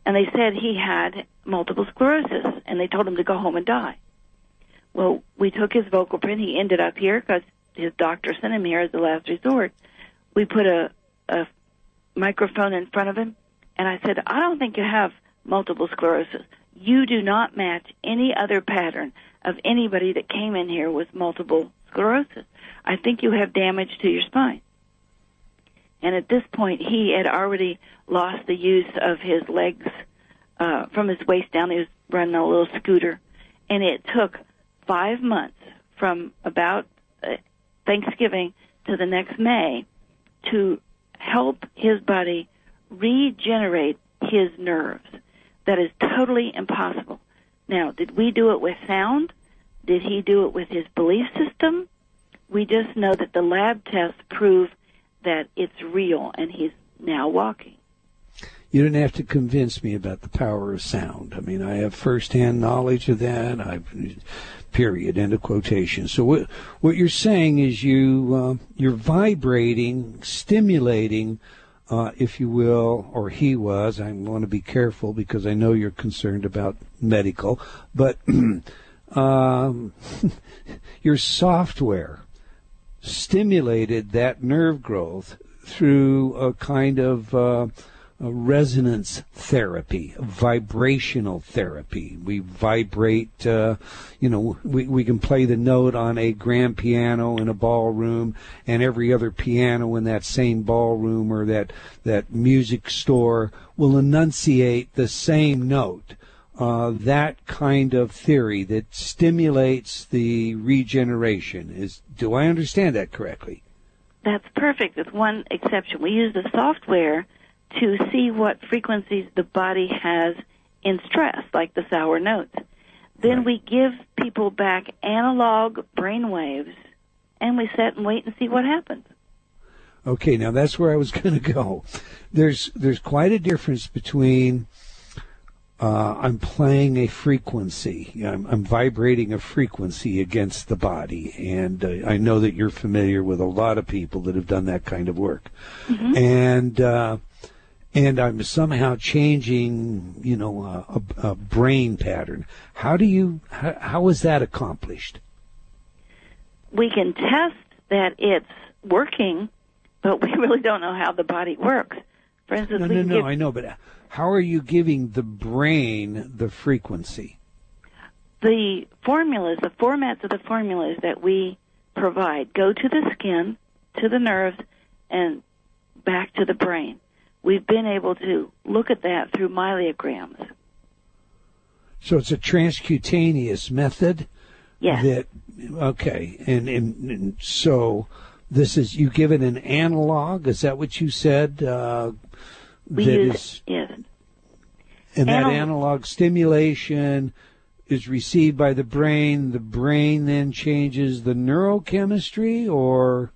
and they said he had multiple sclerosis, and they told him to go home and die. Well, we took his vocal print. He ended up here because his doctor sent him here as the last resort. We put a, a microphone in front of him, and I said, I don't think you have multiple sclerosis. You do not match any other pattern of anybody that came in here with multiple sclerosis. I think you have damage to your spine. And at this point, he had already lost the use of his legs uh, from his waist down. He was running a little scooter. And it took five months from about uh, Thanksgiving to the next May to help his body regenerate his nerves. That is totally impossible. Now, did we do it with sound? Did he do it with his belief system? We just know that the lab tests prove that it's real, and he's now walking. You didn't have to convince me about the power of sound. I mean, I have firsthand knowledge of that. I've, period, end of quotation. So what what you're saying is you uh, you're vibrating, stimulating, uh, if you will, or he was. I want to be careful because I know you're concerned about medical, but um, your software stimulated that nerve growth through a kind of Uh, A resonance therapy, vibrational therapy. We vibrate, uh, you know, we, we can play the note on a grand piano in a ballroom, and every other piano in that same ballroom or that, that music store will enunciate the same note. Uh, that kind of theory that stimulates the regeneration. Is, do I understand that correctly? That's perfect, with one exception. We use the software to see what frequencies the body has in stress, like the sour notes. Then we give people back analog brain waves, and we sit and wait and see what happens. Okay, now that's where I was going to go. There's there's quite a difference between uh, I'm playing a frequency, I'm, I'm vibrating a frequency against the body, and uh, I know that you're familiar with a lot of people that have done that kind of work. Mm-hmm. And Uh, And I'm somehow changing, you know, a, a, a brain pattern. How do you, how, how is that accomplished? We can test that it's working, but we really don't know how the body works. For instance, no, no, we can no, give, I know, but how are you giving the brain the frequency? The formulas, the formats of the formulas that we provide go to the skin, to the nerves, and back to the brain. We've been able to look at that through myelograms. So it's a transcutaneous method? Yes. That, okay. And, and, and so this is, you give it an analog? Is that what you said? Uh, we that use, is, yes. And Anal- that analog stimulation is received by the brain. The brain then changes the neurochemistry, or...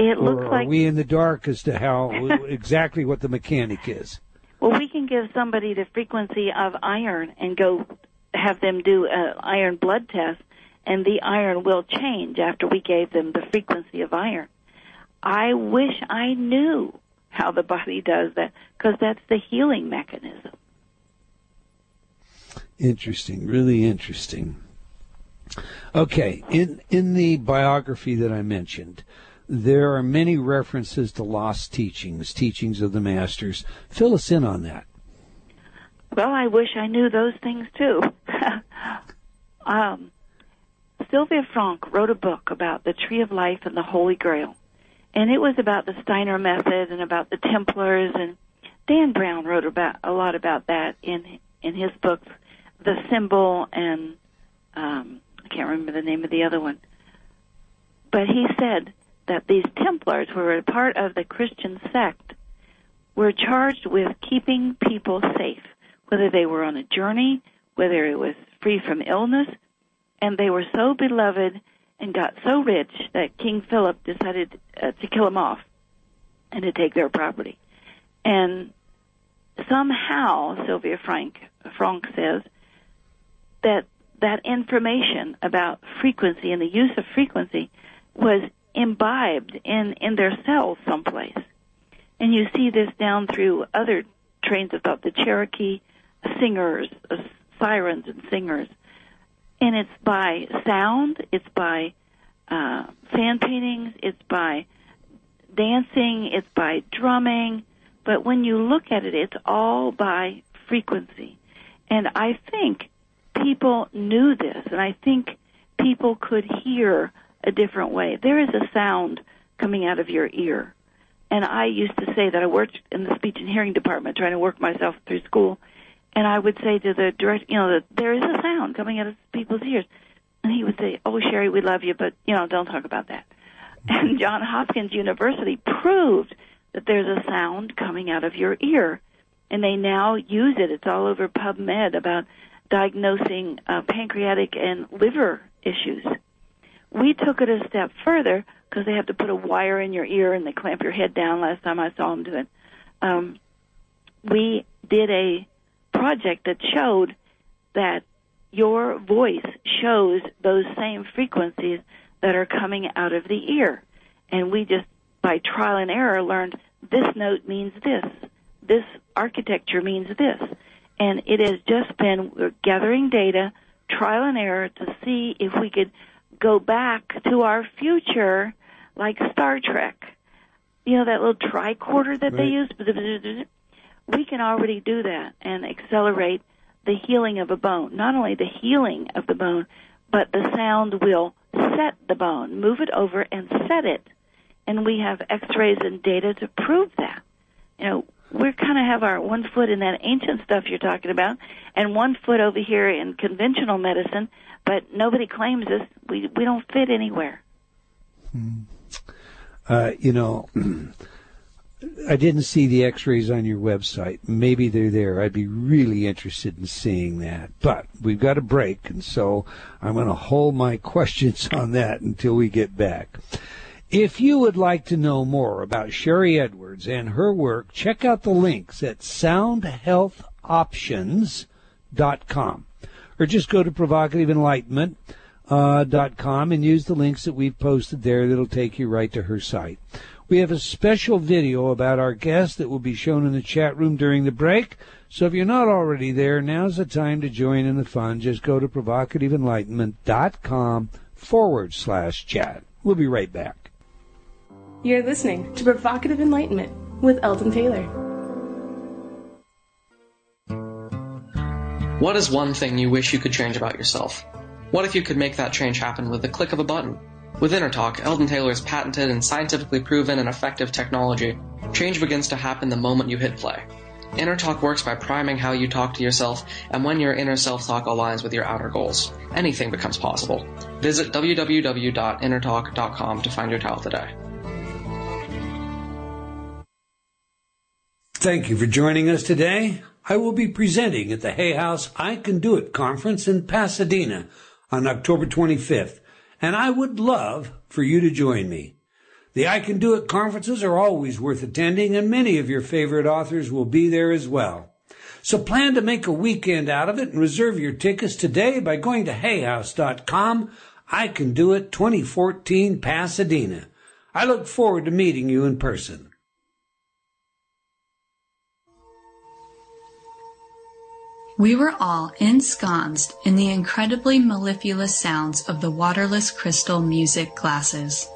It looks or are like, we in the dark as to how exactly what the mechanic is? Well, we can give somebody the frequency of iron and go have them do an iron blood test, and the iron will change after we gave them the frequency of iron. I wish I knew how the body does that, because that's the healing mechanism. Interesting, really interesting. Okay, in in the biography that I mentioned, there are many references to lost teachings, teachings of the masters. Fill us in on that. Well, I wish I knew those things, too. um, Sylvia Franck wrote a book about the Tree of Life and the Holy Grail, and it was about the Steiner method and about the Templars, and Dan Brown wrote about a lot about that in in his book, The Symbol, and um, I can't remember the name of the other one. But he said that these Templars, who were a part of the Christian sect, were charged with keeping people safe, whether they were on a journey, whether it was free from illness, and they were so beloved and got so rich that King Philip decided uh, to kill them off and to take their property. And somehow, Sylvia Frank, Frank says, that that information about frequency and the use of frequency was imbibed in, in their cells someplace. And you see this down through other trains of thought, the Cherokee singers, uh, sirens and singers. And it's by sound, it's by uh, sand paintings, it's by dancing, it's by drumming. But when you look at it, it's all by frequency. And I think people knew this, and I think people could hear a different way. There is a sound coming out of your ear. And I used to say that I worked in the speech and hearing department trying to work myself through school. And I would say to the director, you know, that there is a sound coming out of people's ears. And he would say, oh, Sherry, we love you, but, you know, don't talk about that. And Johns Hopkins University proved that there's a sound coming out of your ear. And they now use it. It's all over PubMed about diagnosing uh, pancreatic and liver issues. We took it a step further because they have to put a wire in your ear and they clamp your head down. Last time I saw them do it, um, we did a project that showed that your voice shows those same frequencies that are coming out of the ear. And we just, by trial and error, learned this note means this, this architecture means this. And it has just been, we're gathering data, trial and error, to see if we could go back to our future like Star Trek. You know, that little tricorder that they use? We can already do that and accelerate the healing of a bone. Not only the healing of the bone, but the sound will set the bone, move it over and set it. And we have x-rays and data to prove that. You know, we kind of have our one foot in that ancient stuff you're talking about and one foot over here in conventional medicine, but nobody claims us. We we don't fit anywhere. Hmm. Uh, you know, I didn't see the x-rays on your website. Maybe they're there. I'd be really interested in seeing that. But we've got a break, and so I'm going to hold my questions on that until we get back. If you would like to know more about Sherry Edwards and her work, check out the links at sound health options dot com. Or just go to provocative enlightenment dot com and use the links that we've posted there. That'll take you right to her site. We have a special video about our guest that will be shown in the chat room during the break. So if you're not already there, now's the time to join in the fun. Just go to provocative enlightenment dot com forward slash chat. We'll be right back. You're listening to Provocative Enlightenment with Eldon Taylor. What is one thing you wish you could change about yourself? What if you could make that change happen with the click of a button? With InnerTalk, Eldon Taylor's patented and scientifically proven and effective technology, change begins to happen the moment you hit play. InnerTalk works by priming how you talk to yourself and when your inner self-talk aligns with your outer goals. Anything becomes possible. Visit w w w dot inner talk dot com to find your towel today. Thank you for joining us today. I will be presenting at the Hay House I Can Do It Conference in Pasadena on October twenty-fifth, and I would love for you to join me. The I Can Do It conferences are always worth attending, and many of your favorite authors will be there as well. So plan to make a weekend out of it and reserve your tickets today by going to hay house dot com. I Can Do It twenty fourteen Pasadena. I look forward to meeting you in person. We were all ensconced in the incredibly mellifluous sounds of the waterless crystal music glasses.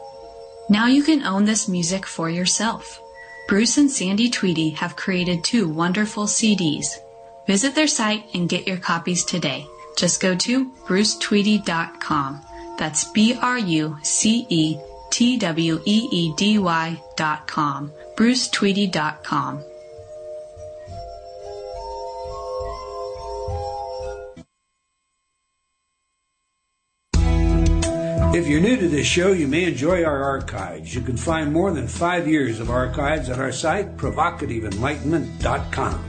Now you can own this music for yourself. Bruce and Sandy Tweedy have created two wonderful C Ds. Visit their site and get your copies today. Just go to bruce tweedy dot com. That's B R U C E T W E E D Y dot com. bruce tweedy dot com. If you're new to this show, you may enjoy our archives. You can find more than five years of archives at our site, provocative enlightenment dot com.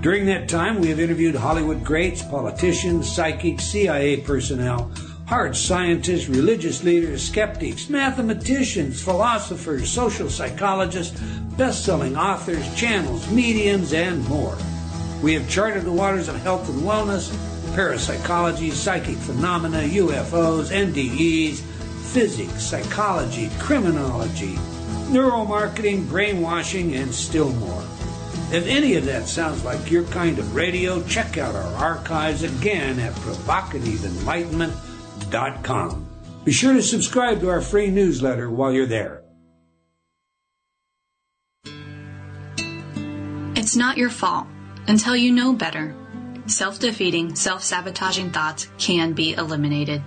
During that time, we have interviewed Hollywood greats, politicians, psychics, C I A personnel, hard scientists, religious leaders, skeptics, mathematicians, philosophers, social psychologists, best-selling authors, channels, mediums, and more. We have charted the waters of health and wellness, parapsychology, psychic phenomena, U F Os, N D Es, physics, psychology, criminology, neuromarketing, brainwashing, and still more. If any of that sounds like your kind of radio, check out our archives again at provocative enlightenment dot com. Be sure to subscribe to our free newsletter while you're there. It's not your fault until you know better. Self-defeating, self-sabotaging thoughts can be eliminated.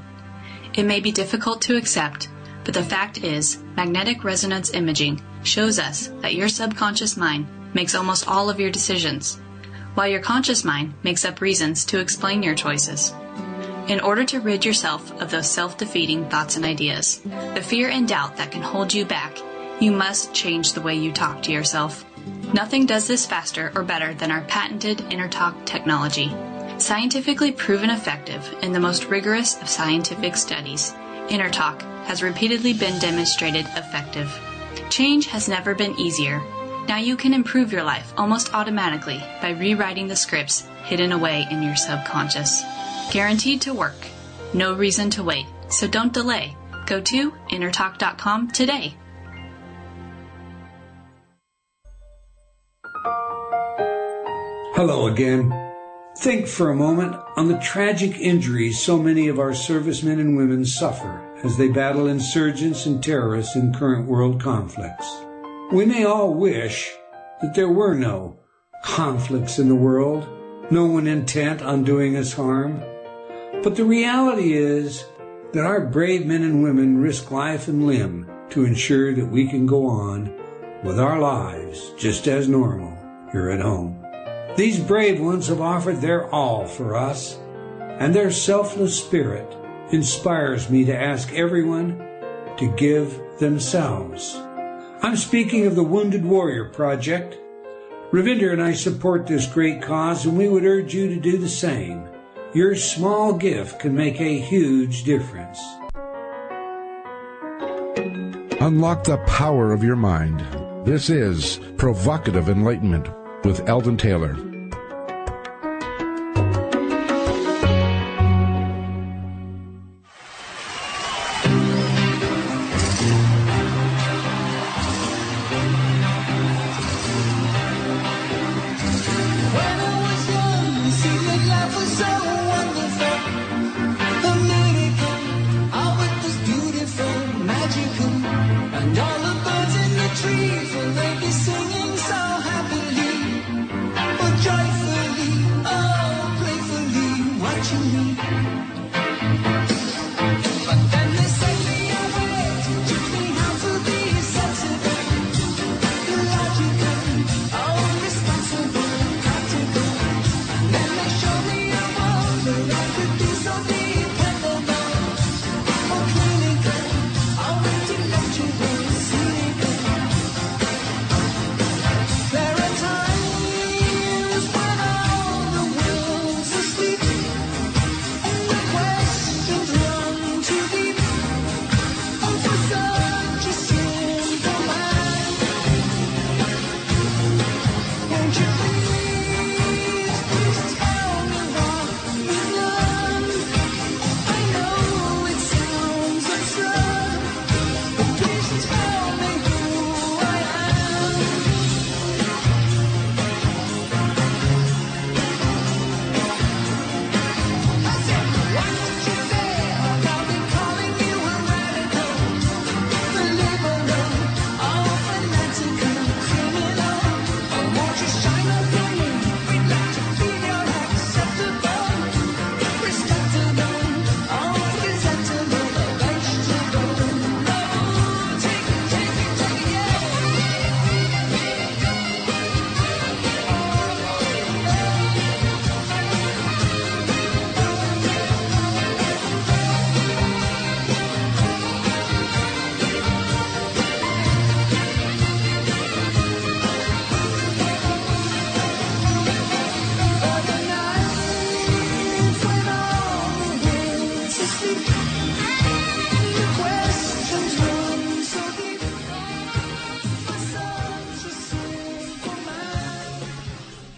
It may be difficult to accept, but the fact is, magnetic resonance imaging shows us that your subconscious mind makes almost all of your decisions, while your conscious mind makes up reasons to explain your choices. In order to rid yourself of those self-defeating thoughts and ideas, the fear and doubt that can hold you back, you must change the way you talk to yourself. Nothing does this faster or better than our patented InnerTalk technology. Scientifically proven effective in the most rigorous of scientific studies, InnerTalk has repeatedly been demonstrated effective. Change has never been easier. Now you can improve your life almost automatically by rewriting the scripts hidden away in your subconscious. Guaranteed to work. No reason to wait. So don't delay. Go to inner talk dot com today. Hello again. Think for a moment on the tragic injuries so many of our servicemen and women suffer as they battle insurgents and terrorists in current world conflicts. We may all wish that there were no conflicts in the world, no one intent on doing us harm. But the reality is that our brave men and women risk life and limb to ensure that we can go on with our lives just as normal here at home. These brave ones have offered their all for us, and their selfless spirit inspires me to ask everyone to give themselves. I'm speaking of the Wounded Warrior Project. Ravinder and I support this great cause, and we would urge you to do the same. Your small gift can make a huge difference. Unlock the power of your mind. This is Provocative Enlightenment with Eldon Taylor.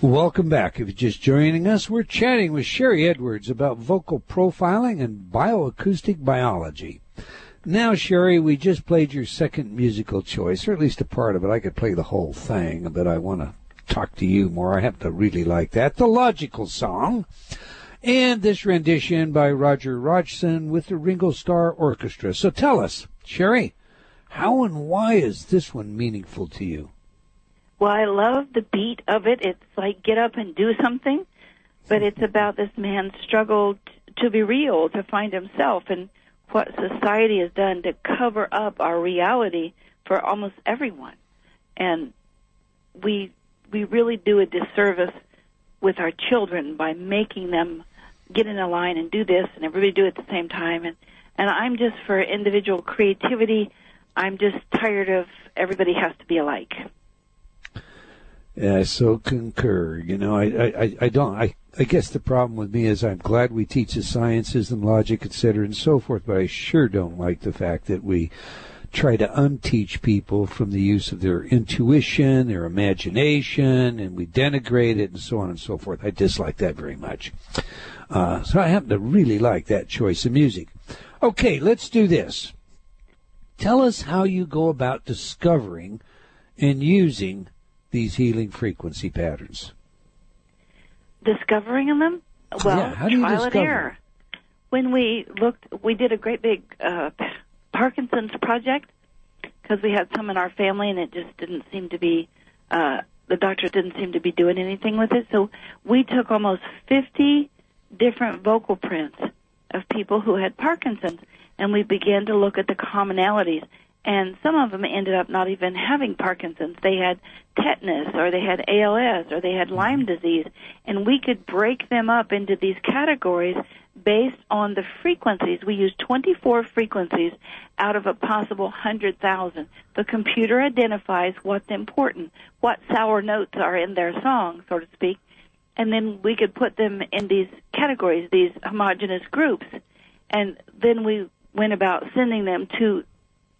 Welcome back. If you're just joining us, we're chatting with Sherry Edwards about vocal profiling and bioacoustic biology. Now, Sherry, we just played your second musical choice, or at least a part of it. I could play the whole thing, but I want to talk to you more. I happen to really like that. The Logical Song. And this rendition by Roger Hodgson with the Ringo Starr Orchestra. So tell us, Sherry, how and why is this one meaningful to you? Well, I love the beat of it. It's like get up and do something, but it's about this man's struggle to be real, to find himself, and what society has done to cover up our reality for almost everyone. And we we really do a disservice with our children by making them get in a line and do this, and everybody do it at the same time. And, and I'm just for individual creativity. I'm just tired of everybody has to be alike. And I so concur. You know, I, I, I don't. I, I guess the problem with me is I'm glad we teach the sciences and logic, et cetera, and so forth, but I sure don't like the fact that we try to unteach people from the use of their intuition, their imagination, and we denigrate it and so on and so forth. I dislike that very much. Uh, so I happen to really like that choice of music. Okay, let's do this. Tell us how you go about discovering and using these healing frequency patterns. Discovering them? Well, yeah, how do you trial discover? And error. When we looked, we did a great big uh, Parkinson's project because we had some in our family, and it just didn't seem to be, uh, the doctor didn't seem to be doing anything with it. So we took almost fifty different vocal prints of people who had Parkinson's, and we began to look at the commonalities. And some of them ended up not even having Parkinson's. They had tetanus, or they had A L S, or they had Lyme disease. And we could break them up into these categories based on the frequencies. We used twenty-four frequencies out of a possible one hundred thousand. The computer identifies what's important, what sour notes are in their song, so to speak. And then we could put them in these categories, these homogeneous groups. And then we went about sending them to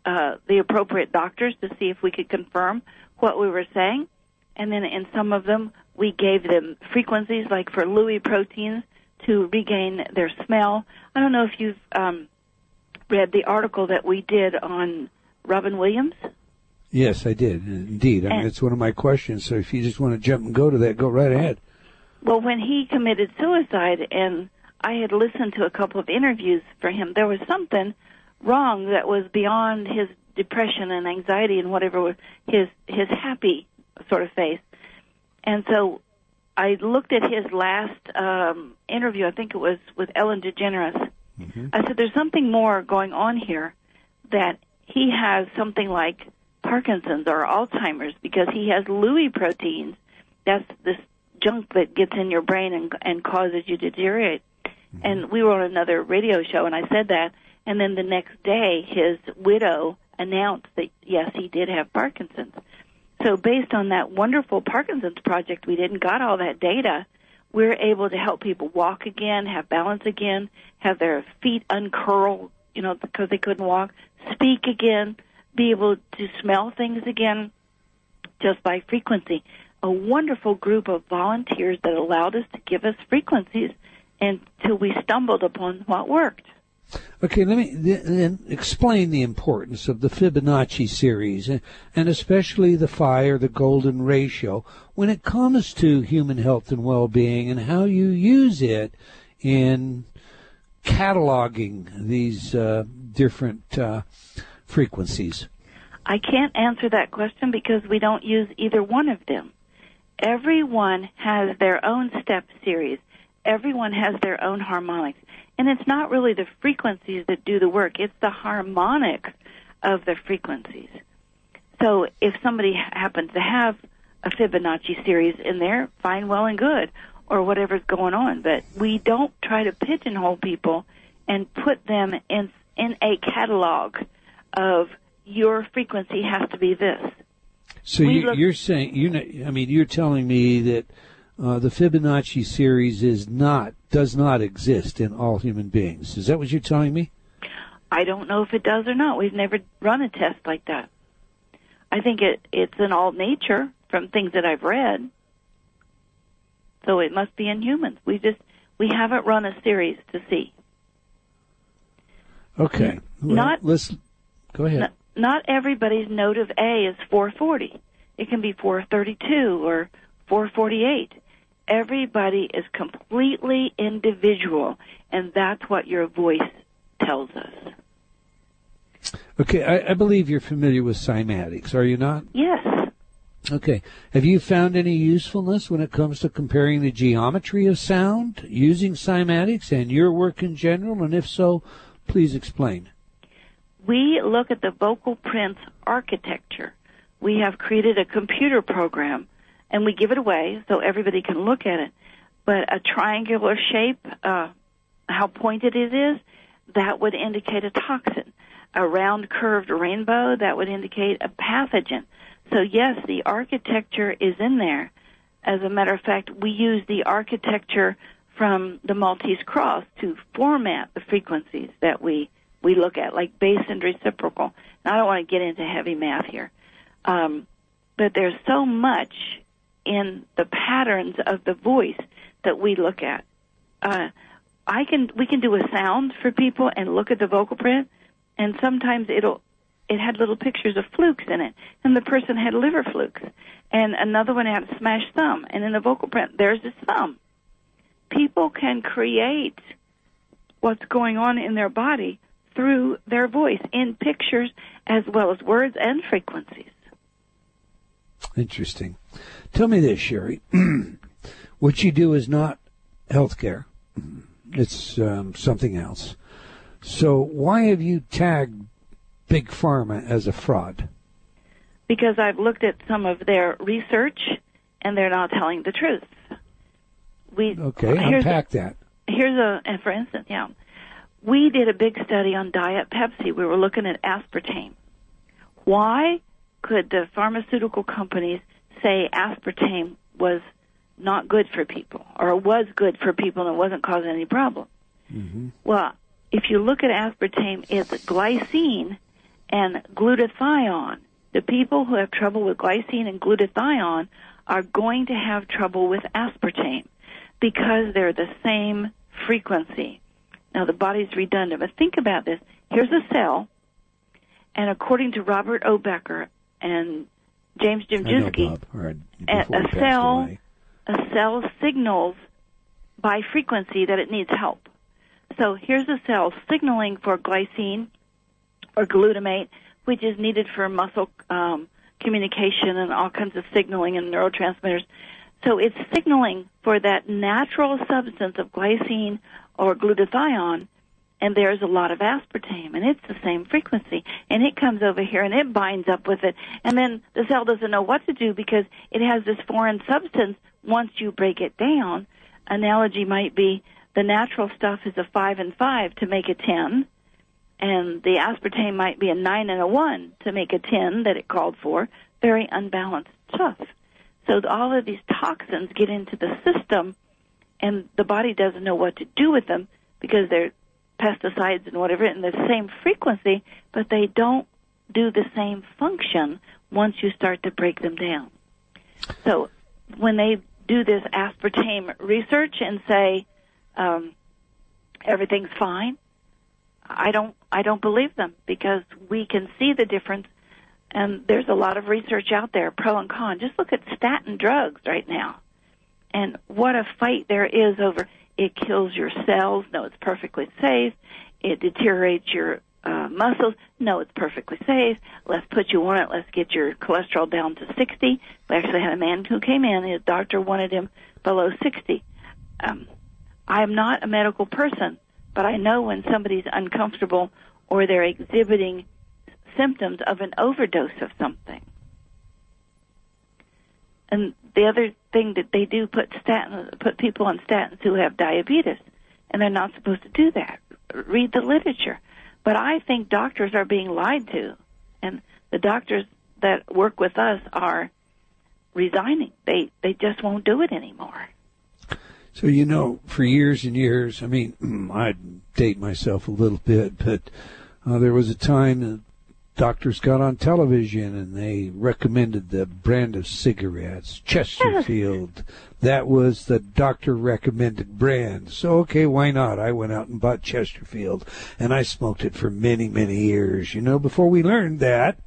Uh, the appropriate doctors to see if we could confirm what we were saying. And then in some of them, we gave them frequencies, like for Lewy proteins, to regain their smell. I don't know if you've um, read the article that we did on Robin Williams. Yes, I did, indeed. I mean, and it's one of my questions, so if you just want to jump and go to that, go right ahead. Well, when he committed suicide, and I had listened to a couple of interviews for him, there was something wrong that was beyond his depression and anxiety and whatever was his his happy sort of face. And so I looked at his last um, interview, I think it was with Ellen DeGeneres. Mm-hmm. I said, there's something more going on here, that he has something like Parkinson's or Alzheimer's, because he has Lewy proteins. That's this junk that gets in your brain and, and causes you to deteriorate. Mm-hmm. And we were on another radio show, and I said that. And then the next day, his widow announced that, yes, he did have Parkinson's. So based on that wonderful Parkinson's project we did and got all that data, we're able to help people walk again, have balance again, have their feet uncurl, you know, because they couldn't walk, speak again, be able to smell things again, just by frequency. A wonderful group of volunteers that allowed us to give us frequencies until we stumbled upon what worked. Okay, let me then explain the importance of the Fibonacci series, and, and especially the phi, or the golden ratio, when it comes to human health and well-being, and how you use it in cataloging these uh, different uh, frequencies. I can't answer that question because we don't use either one of them. Everyone has their own step series. Everyone has their own harmonics. And it's not really the frequencies that do the work. It's the harmonics of the frequencies. So if somebody happens to have a Fibonacci series in there, fine, well, and good, or whatever's going on. But we don't try to pigeonhole people and put them in, in a catalog of your frequency has to be this. So you, look- you're saying, you know, I mean, you're telling me that Uh, the Fibonacci series is not, does not exist in all human beings. Is that what you're telling me? I don't know if it does or not. We've never run a test like that. I think it, it's in all nature from things that I've read. So it must be in humans. We just, we haven't run a series to see. Okay. Well, not, let's, go ahead. Not, not everybody's note of A is four forty. It can be four thirty-two or four forty-eight. Everybody is completely individual, and that's what your voice tells us. Okay, I, I believe you're familiar with cymatics, are you not? Yes. Okay. Have you found any usefulness when it comes to comparing the geometry of sound using cymatics and your work in general? And if so, please explain. We look at the vocal prints architecture. We have created a computer program, and we give it away so everybody can look at it. But a triangular shape, uh, how pointed it is, that would indicate a toxin. A round curved rainbow, that would indicate a pathogen. So yes, the architecture is in there. As a matter of fact, we use the architecture from the Maltese cross to format the frequencies that we, we look at, like base and reciprocal. Now, I don't want to get into heavy math here, um, but there's so much in the patterns of the voice that we look at. Uh, I can we can do a sound for people and look at the vocal print, and sometimes it'll it had little pictures of flukes in it, and the person had liver flukes, and another one had a smashed thumb, and in the vocal print there's his thumb. People can create what's going on in their body through their voice in pictures as well as words and frequencies. Interesting. Tell me this, Sherry. What you do is not healthcare. It's um, something else. So why have you tagged Big Pharma as a fraud? Because I've looked at some of their research, and they're not telling the truth. We, okay, unpack a, that. Here's a, and for instance, yeah, we did a big study on Diet Pepsi. We were looking at aspartame. Why could the pharmaceutical companies say aspartame was not good for people, or it was good for people and it wasn't causing any problem? Mm-hmm. Well, if you look at aspartame, it's glycine and glutathione. The people who have trouble with glycine and glutathione are going to have trouble with aspartame because they're the same frequency. Now, the body's redundant, but think about this. Here's a cell, and according to Robert O. Becker and James Jemczynski, a cell... Away. A cell signals by frequency that it needs help. So here's a cell signaling for glycine or glutamate, which is needed for muscle um, communication and all kinds of signaling and neurotransmitters. So it's signaling for that natural substance of glycine or glutathione, and there's a lot of aspartame, and it's the same frequency. And it comes over here, and it binds up with it. And then the cell doesn't know what to do because it has this foreign substance once you break it down. Analogy might be the natural stuff is a five and five to make a ten, and the aspartame might be a nine and a one to make a ten that it called for. Very unbalanced stuff. So all of these toxins get into the system, and the body doesn't know what to do with them because they're pesticides and whatever, and the same frequency, but they don't do the same function once you start to break them down. So when they do this aspartame research and say um, everything's fine, I don't I don't believe them because we can see the difference, and there's a lot of research out there, pro and con. Just look at statin drugs right now, and what a fight there is over it kills your cells. No, it's perfectly safe. It deteriorates your uh, muscles. No, it's perfectly safe. Let's put you on it. Let's get your cholesterol down to sixty. We actually had a man who came in. His doctor wanted him below sixty. Um, I'm not a medical person, but I know when somebody's uncomfortable or they're exhibiting symptoms of an overdose of something. And the other thing that they do, put statin, put people on statins who have diabetes, and they're not supposed to do that. Read the literature. But I think doctors are being lied to, and the doctors that work with us are resigning. They they just won't do it anymore. So, you know, for years and years, I mean, I date myself a little bit, but uh, there was a time that doctors got on television and they recommended the brand of cigarettes, Chesterfield. That was the doctor-recommended brand. So, okay, why not? I went out and bought Chesterfield, and I smoked it for many, many years. You know, before we learned that,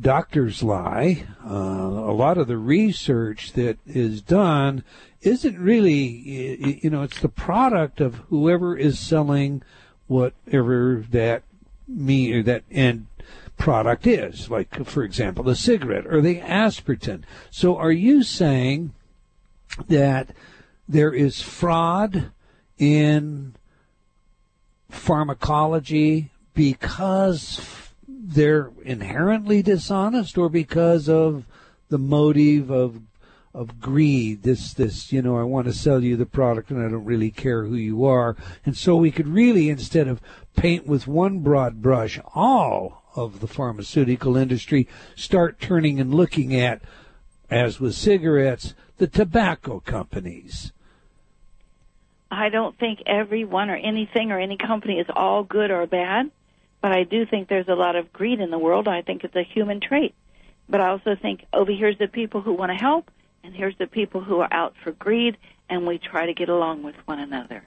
doctors lie. Uh, a lot of the research that is done isn't really, you know, it's the product of whoever is selling whatever that me or that end product is, like, for example, the cigarette or the aspartame. So are you saying that there is fraud in pharmacology because they're inherently dishonest, or because of the motive of of greed, this, this, you know, I want to sell you the product and I don't really care who you are? And so we could really, instead of paint with one broad brush all of the pharmaceutical industry start turning and looking at, as with cigarettes, the tobacco companies? I don't think everyone or anything or any company is all good or bad, but I do think there's a lot of greed in the world. I think it's a human trait. But I also think, over here's the people who want to help, and here's the people who are out for greed, and we try to get along with one another.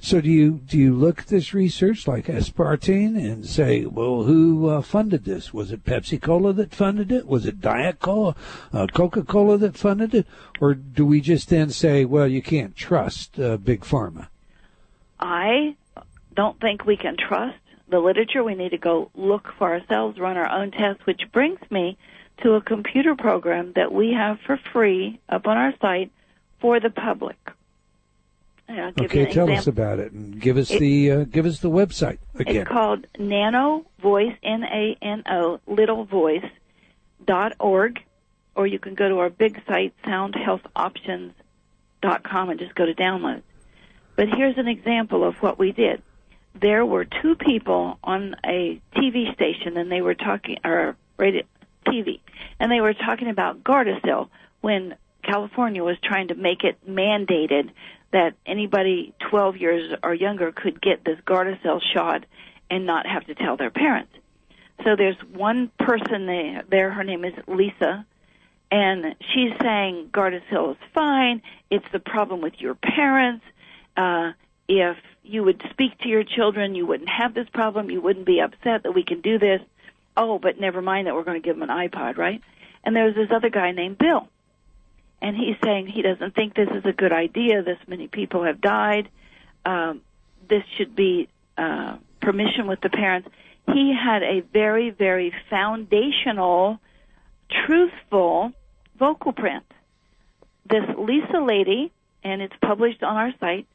So do you do you look at this research like aspartame and say, well, who uh, funded this? Was it Pepsi-Cola that funded it? Was it Diet Cola, uh, Coca-Cola that funded it? Or do we just then say, well, you can't trust uh, Big Pharma? I don't think we can trust the literature. We need to go look for ourselves, run our own tests, which brings me to a computer program that we have for free up on our site for the public. Okay, tell us about it and give us it, the uh, give us the website again. It's called Nano Voice, N A N O, little voice dot org, or you can go to our big site, sound health options dot com, and just go to downloads. But here's an example of what we did. There were two people on a T V station, and they were talking, or radio, T V, and they were talking about Gardasil when California was trying to make it mandated that anybody twelve years or younger could get this Gardasil shot and not have to tell their parents. So there's one person there, her name is Lisa, and she's saying Gardasil is fine, it's the problem with your parents. Uh, if you would speak to your children, you wouldn't have this problem, you wouldn't be upset that we can do this. Oh, but never mind that we're going to give them an iPod, right? And there's this other guy named Bill. And he's saying he doesn't think this is a good idea. This many people have died. Um, this should be uh, permission with the parents. He had a very, very foundational, truthful vocal print. This Lisa lady, and it's published on our site,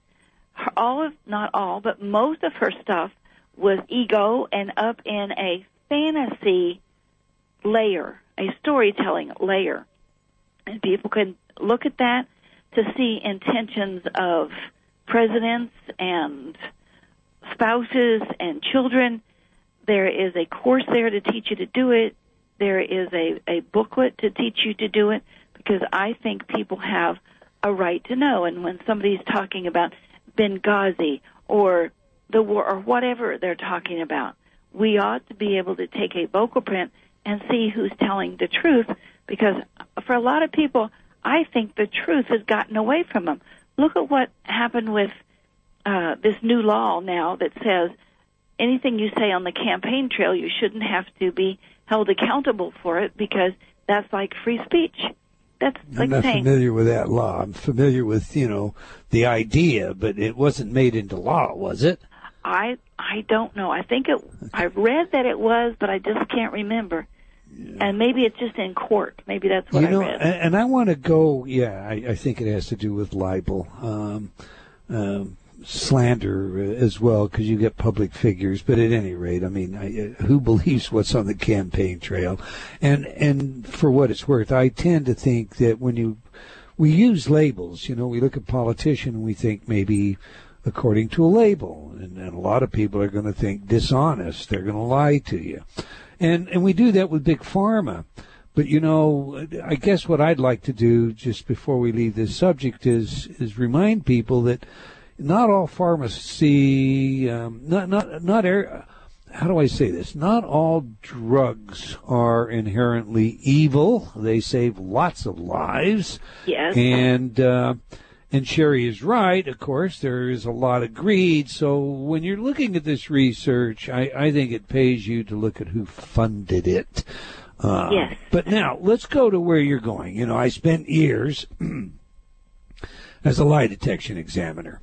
her, all of, not all, but most of her stuff was ego and up in a fantasy layer, a storytelling layer. And people can look at that to see intentions of presidents and spouses and children. There is a course there to teach you to do it. There is a, a booklet to teach you to do it, because I think people have a right to know. And when somebody's talking about Benghazi or the war or whatever they're talking about, we ought to be able to take a vocal print and see who's telling the truth, because for a lot of people, I think the truth has gotten away from them. Look at what happened with uh, this new law now that says anything you say on the campaign trail, you shouldn't have to be held accountable for it, because that's like free speech. That's like I'm not saying, familiar with that law. I'm familiar with, you know, the idea, but it wasn't made into law, was it? I I don't know. I think it. I read that it was, but I just can't remember. Yeah. And maybe it's just in court. Maybe that's what you know, I read. And I want to go, yeah, I, I think it has to do with libel, um, um, slander as well, because you get public figures. But at any rate, I mean, I, who believes what's on the campaign trail? And and for what it's worth, I tend to think that when you, we use labels, you know, we look at politician and we think maybe according to a label. And, and a lot of people are going to think dishonest. They're going to lie to you. And and we do that with Big Pharma. But, you know, I guess what I'd like to do just before we leave this subject is is remind people that not all pharmacy, um, not, not, not air, how do I say this? Not all drugs are inherently evil. They save lots of lives. Yes. And, uh, and Sherry is right, of course, there is a lot of greed. So when you're looking at this research, I, I think it pays you to look at who funded it. Uh, yes. But now, let's go to where you're going. You know, I spent years as a lie detection examiner.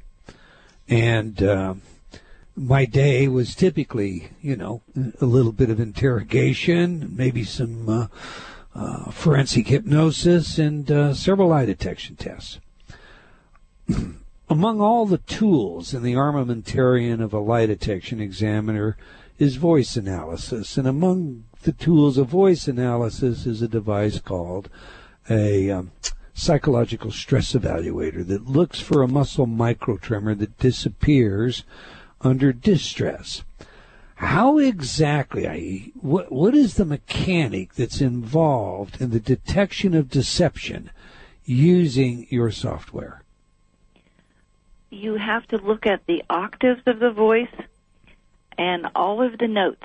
And uh, my day was typically, you know, a little bit of interrogation, maybe some uh, uh, forensic hypnosis, and uh, several lie detection tests. Among all the tools in the armamentarium of a lie detection examiner is voice analysis, and among the tools of voice analysis is a device called a um, psychological stress evaluator that looks for a muscle microtremor that disappears under distress. How exactly, I, what, what is the mechanic that's involved in the detection of deception using your software? You have to look at the octaves of the voice and all of the notes.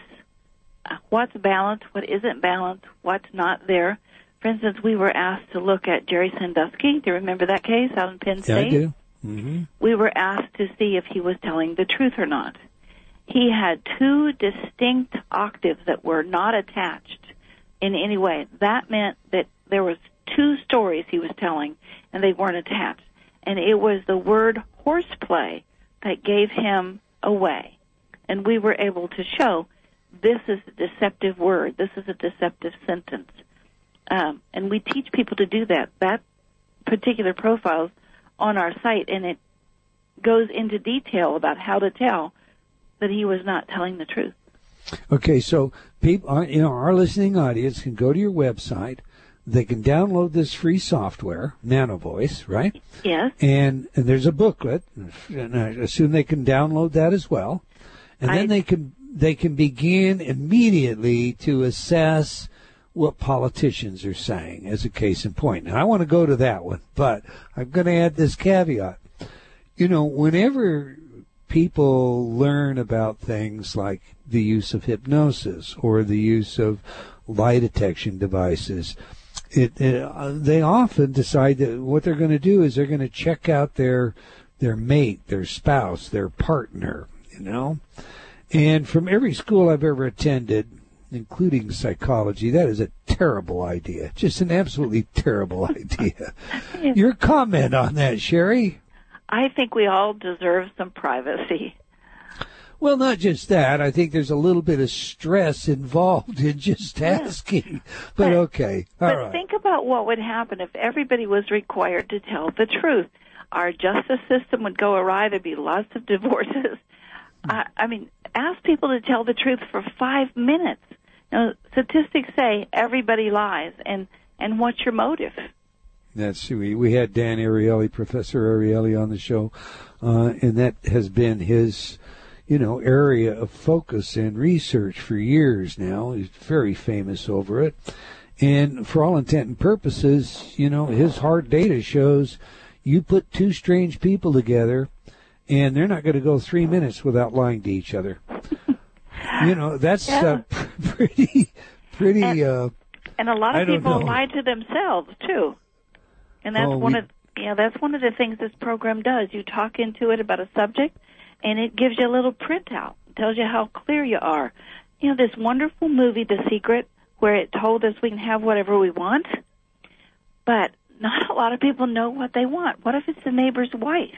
What's balanced, what isn't balanced, what's not there. For instance, we were asked to look at Jerry Sandusky. Do you remember that case out in Penn State? Yeah, I do. Mm-hmm. We were asked to see if he was telling the truth or not. He had two distinct octaves that were not attached in any way. That meant that there was two stories he was telling, and they weren't attached. And it was the word horseplay that gave him away. And we were able to show this is a deceptive word. This is a deceptive sentence. Um, and we teach people to do that. That particular profile's on our site, and it goes into detail about how to tell that he was not telling the truth. Okay, so people, you know, our listening audience can go to your website. They can download this free software, NanoVoice, right? Yes. And, and there's a booklet, and I assume they can download that as well. And I, then they can they can begin immediately to assess what politicians are saying as a case in point. Now, I want to go to that one, but I'm going to add this caveat. You know, whenever people learn about things like the use of hypnosis or the use of lie detection devices, It, it, uh, they often decide that what they're going to do is they're going to check out their their mate, their spouse, their partner, you know. And from every school I've ever attended, including psychology, that is a terrible idea, just an absolutely terrible idea. Yes. Your comment on that, Sherry? I think we all deserve some privacy. Well, not just that. I think there's a little bit of stress involved in just asking. Yeah. But, but okay, all but right. But think about what would happen if everybody was required to tell the truth. Our justice system would go awry. There'd be lots of divorces. I, I mean, ask people to tell the truth for five minutes. Now, statistics say everybody lies, and, and what's your motive? That's we we had Dan Ariely, Professor Ariely, on the show, uh, and that has been his, you know, area of focus and research for years now. He's very famous over it. And for all intent and purposes, you know, his hard data shows you put two strange people together and they're not going to go three minutes without lying to each other. You know, that's yeah. uh, pretty, pretty. And, uh, and a lot of people lie to themselves, too. And that's, oh, one we... of, yeah, that's one of the things this program does. You talk into it about a subject, and it gives you a little printout. It tells you how clear you are. You know, this wonderful movie, The Secret, where it told us we can have whatever we want, but not a lot of people know what they want. What if it's the neighbor's wife?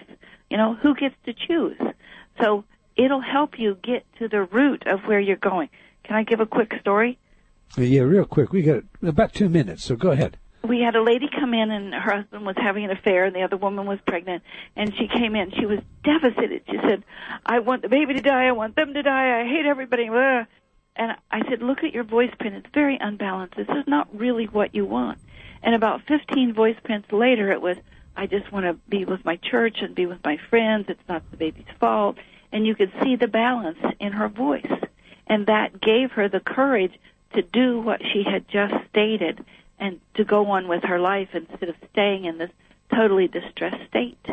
You know, who gets to choose? So it'll help you get to the root of where you're going. Can I give a quick story? Yeah, real quick. We got about two minutes, so go ahead. We had a lady come in, and her husband was having an affair, and the other woman was pregnant, and she came in. She was devastated. She said, I want the baby to die. I want them to die. I hate everybody. And I said, look at your voice print. It's very unbalanced. This is not really what you want. And about fifteen voice prints later, it was, I just want to be with my church and be with my friends. It's not the baby's fault. And you could see the balance in her voice. And that gave her the courage to do what she had just stated and to go on with her life instead of staying in this totally distressed state.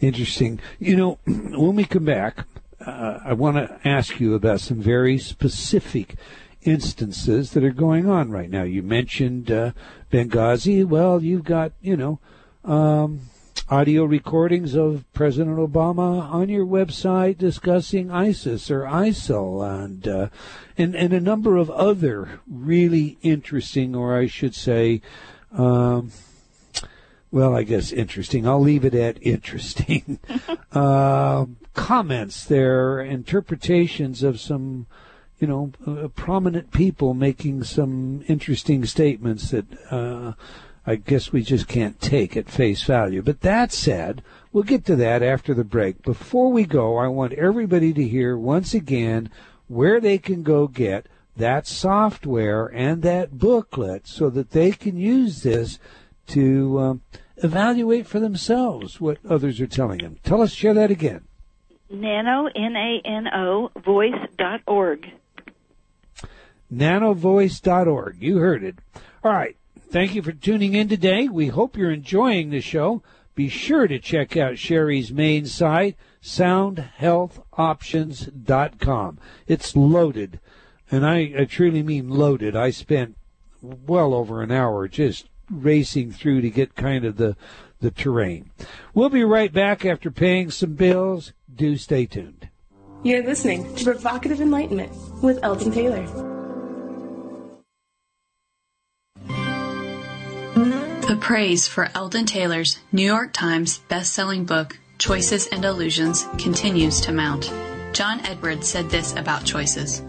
Interesting. You know, when we come back, uh, I want to ask you about some very specific instances that are going on right now. You mentioned uh, Benghazi. Well, you've got, you know, um, audio recordings of President Obama on your website discussing ISIS or ISIL and, uh, and, and a number of other really interesting, or I should say, um, well, I guess interesting. I'll leave it at interesting uh, comments there, interpretations of some, you know, uh, prominent people making some interesting statements that uh, I guess we just can't take at face value. But that said, we'll get to that after the break. Before we go, I want everybody to hear once again where they can go get that software and that booklet so that they can use this to um, evaluate for themselves what others are telling them. Tell us, share that again. Nano, N A N O, voice dot org. nano voice dot org. You heard it. All right. Thank you for tuning in today. We hope you're enjoying the show. Be sure to check out Sherry's main site, sound health options dot com. It's loaded, and I, I truly mean loaded. I spent well over an hour just racing through to get kind of the, the terrain. We'll be right back after paying some bills. Do stay tuned. You're listening to Provocative Enlightenment with Eldon Taylor. The praise for Eldon Taylor's New York Times best-selling book, Choices and Illusions, continues to mount. John Edwards said this about choices.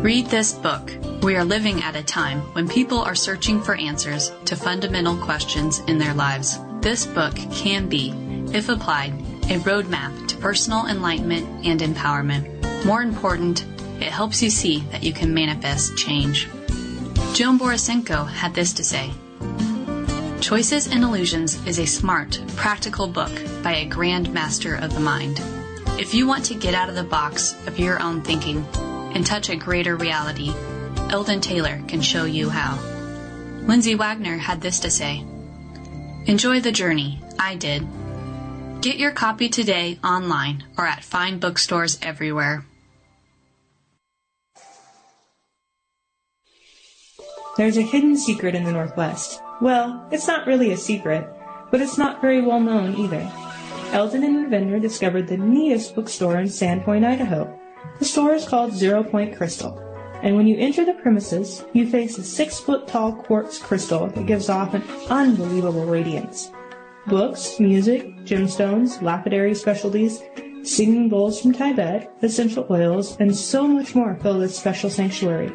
Read this book. We are living at a time when people are searching for answers to fundamental questions in their lives. This book can be, if applied, a roadmap to personal enlightenment and empowerment. More important, it helps you see that you can manifest change. Joan Borisenko had this to say. Choices and Illusions is a smart, practical book by a grand master of the mind. If you want to get out of the box of your own thinking and touch a greater reality, Eldon Taylor can show you how. Lindsay Wagner had this to say, enjoy the journey. I did. Get your copy today online or at fine bookstores everywhere. There's a hidden secret in the Northwest. Well, it's not really a secret, but it's not very well known either. Eldon and Ravinder discovered the neatest bookstore in Sandpoint, Idaho. The store is called Zero Point Crystal, and when you enter the premises, you face a six-foot-tall quartz crystal that gives off an unbelievable radiance. Books, music, gemstones, lapidary specialties, singing bowls from Tibet, essential oils, and so much more fill this special sanctuary.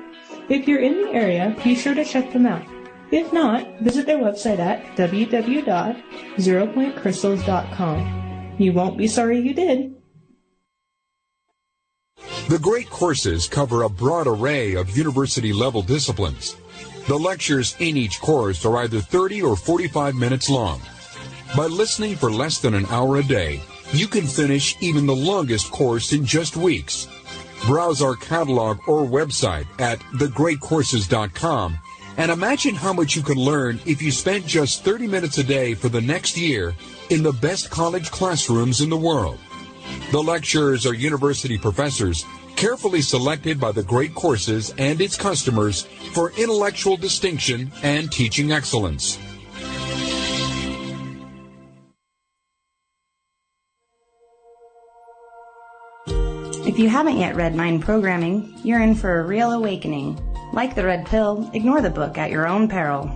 If you're in the area, be sure to check them out. If not, visit their website at w w w dot zero point crystals dot com. You won't be sorry you did. The great courses cover a broad array of university-level disciplines. The lectures in each course are either thirty or forty-five minutes long. By listening for less than an hour a day, you can finish even the longest course in just weeks. Browse our catalog or website at the great courses dot com and imagine how much you could learn if you spent just thirty minutes a day for the next year in the best college classrooms in the world. The lecturers are university professors, carefully selected by the Great Courses and its customers for intellectual distinction and teaching excellence. If you haven't yet read Mind Programming, you're in for a real awakening. Like the red pill, ignore the book at your own peril.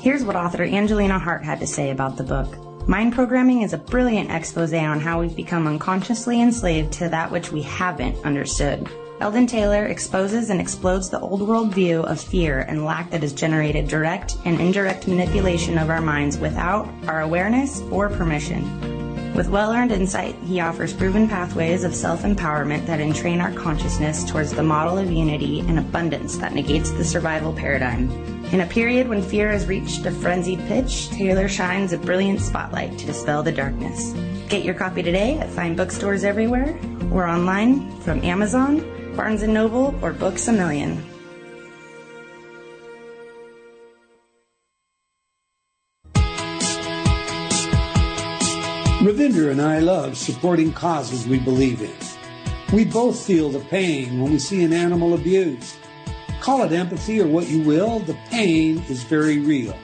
Here's what author Angelina Hart had to say about the book. Mind Programming is a brilliant expose on how we've become unconsciously enslaved to that which we haven't understood. Eldon Taylor exposes and explodes the old world view of fear and lack that has generated direct and indirect manipulation of our minds without our awareness or permission. With well-earned insight, he offers proven pathways of self-empowerment that entrain our consciousness towards the model of unity and abundance that negates the survival paradigm. In a period when fear has reached a frenzied pitch, Taylor shines a brilliant spotlight to dispel the darkness. Get your copy today at fine bookstores everywhere, or online from Amazon, Barnes and Noble, or Books A Million. Ravinder and I love supporting causes we believe in. We both feel the pain when we see an animal abused. Call it empathy or what you will, the pain is very real.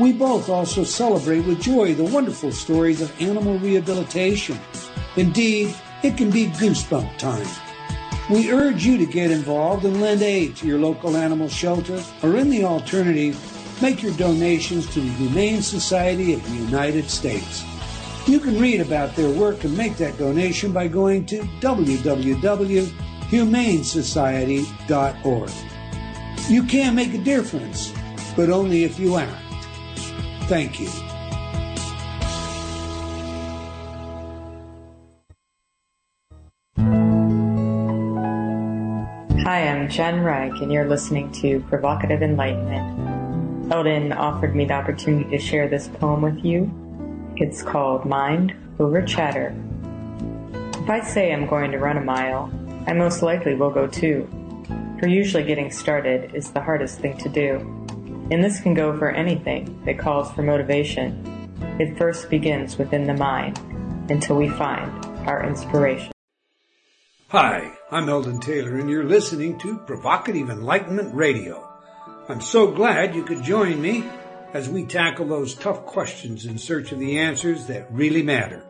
We both also celebrate with joy the wonderful stories of animal rehabilitation. Indeed, it can be goosebump time. We urge you to get involved and lend aid to your local animal shelter, or in the alternative, make your donations to the Humane Society of the United States. You can read about their work and make that donation by going to w w w dot humane society dot org. You can make a difference, but only if you act. Thank you. Hi, I'm Jen Reich, and you're listening to Provocative Enlightenment. Eldon offered me the opportunity to share this poem with you. It's called Mind Over Chatter. If I say I'm going to run a mile, I most likely will go two, for usually getting started is the hardest thing to do. And this can go for anything that calls for motivation. It first begins within the mind until we find our inspiration. Hi, I'm Eldon Taylor, and you're listening to Provocative Enlightenment Radio. I'm so glad you could join me as we tackle those tough questions in search of the answers that really matter.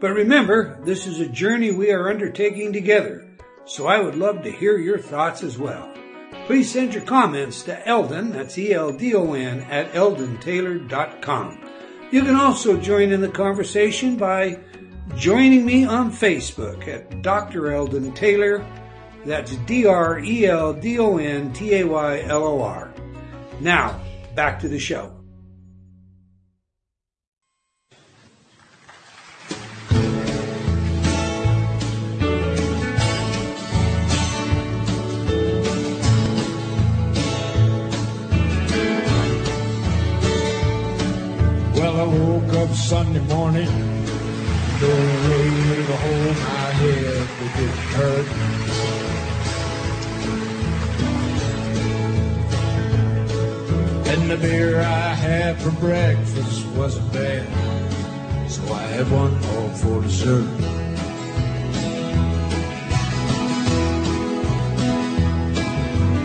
But remember, this is a journey we are undertaking together, so I would love to hear your thoughts as well. Please send your comments to Eldon, that's E L D O N, at eldon taylor dot com. You can also join in the conversation by joining me on Facebook at Doctor Eldon Taylor, that's D R E L D O N T A Y L O R. Now, back to the show. Sunday morning, the way to hold my head to get hurt. And the beer I had for breakfast wasn't bad, so I had one all for dessert.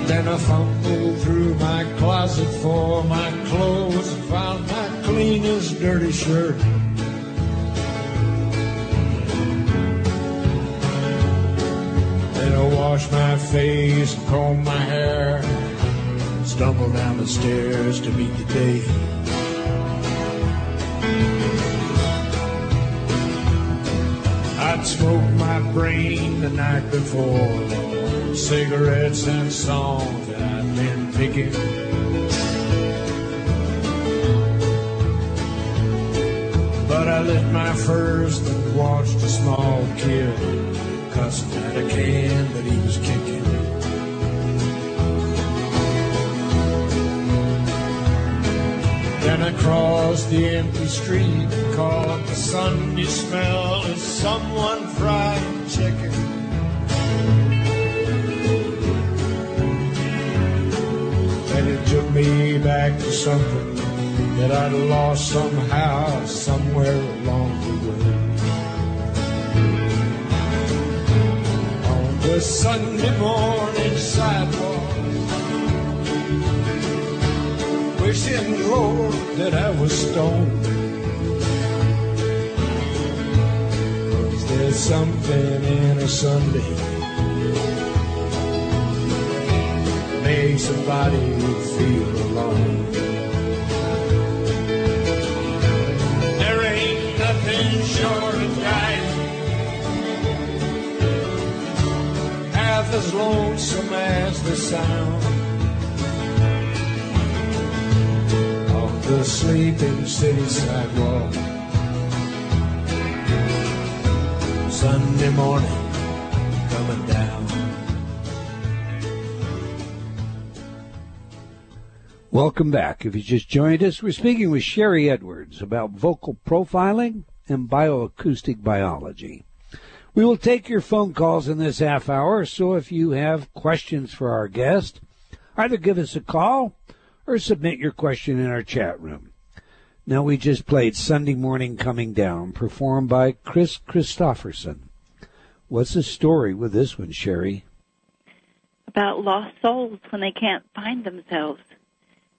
Then I fumbled through my closet for my clothes and found my cleanest dirty shirt. Then I washed my face and combed my hair, stumbled down the stairs to meet the day. I'd smoked my brain the night before, cigarettes and songs that I've been picking. But I lit my first and watched a small kid cussing at a can that he was kicking. Then I crossed the empty street and caught the Sunday smell of someone frying chicken. Took me back to something that I'd lost somehow, somewhere along the way. On the Sunday morning sidewalk, wishing, Lord, that I was stoned. Is there something in a Sunday? Make somebody feel alone. There ain't nothing short of dying half as lonesome as the sound of the sleeping city sidewalk. Sunday morning coming down. Welcome back. If you just joined us, we're speaking with Sherry Edwards about vocal profiling and bioacoustic biology. We will take your phone calls in this half hour, so if you have questions for our guest, either give us a call or submit your question in our chat room. Now, we just played Sunday Morning Coming Down, performed by Chris Christopherson. What's the story with this one, Sherry? About lost souls when they can't find themselves.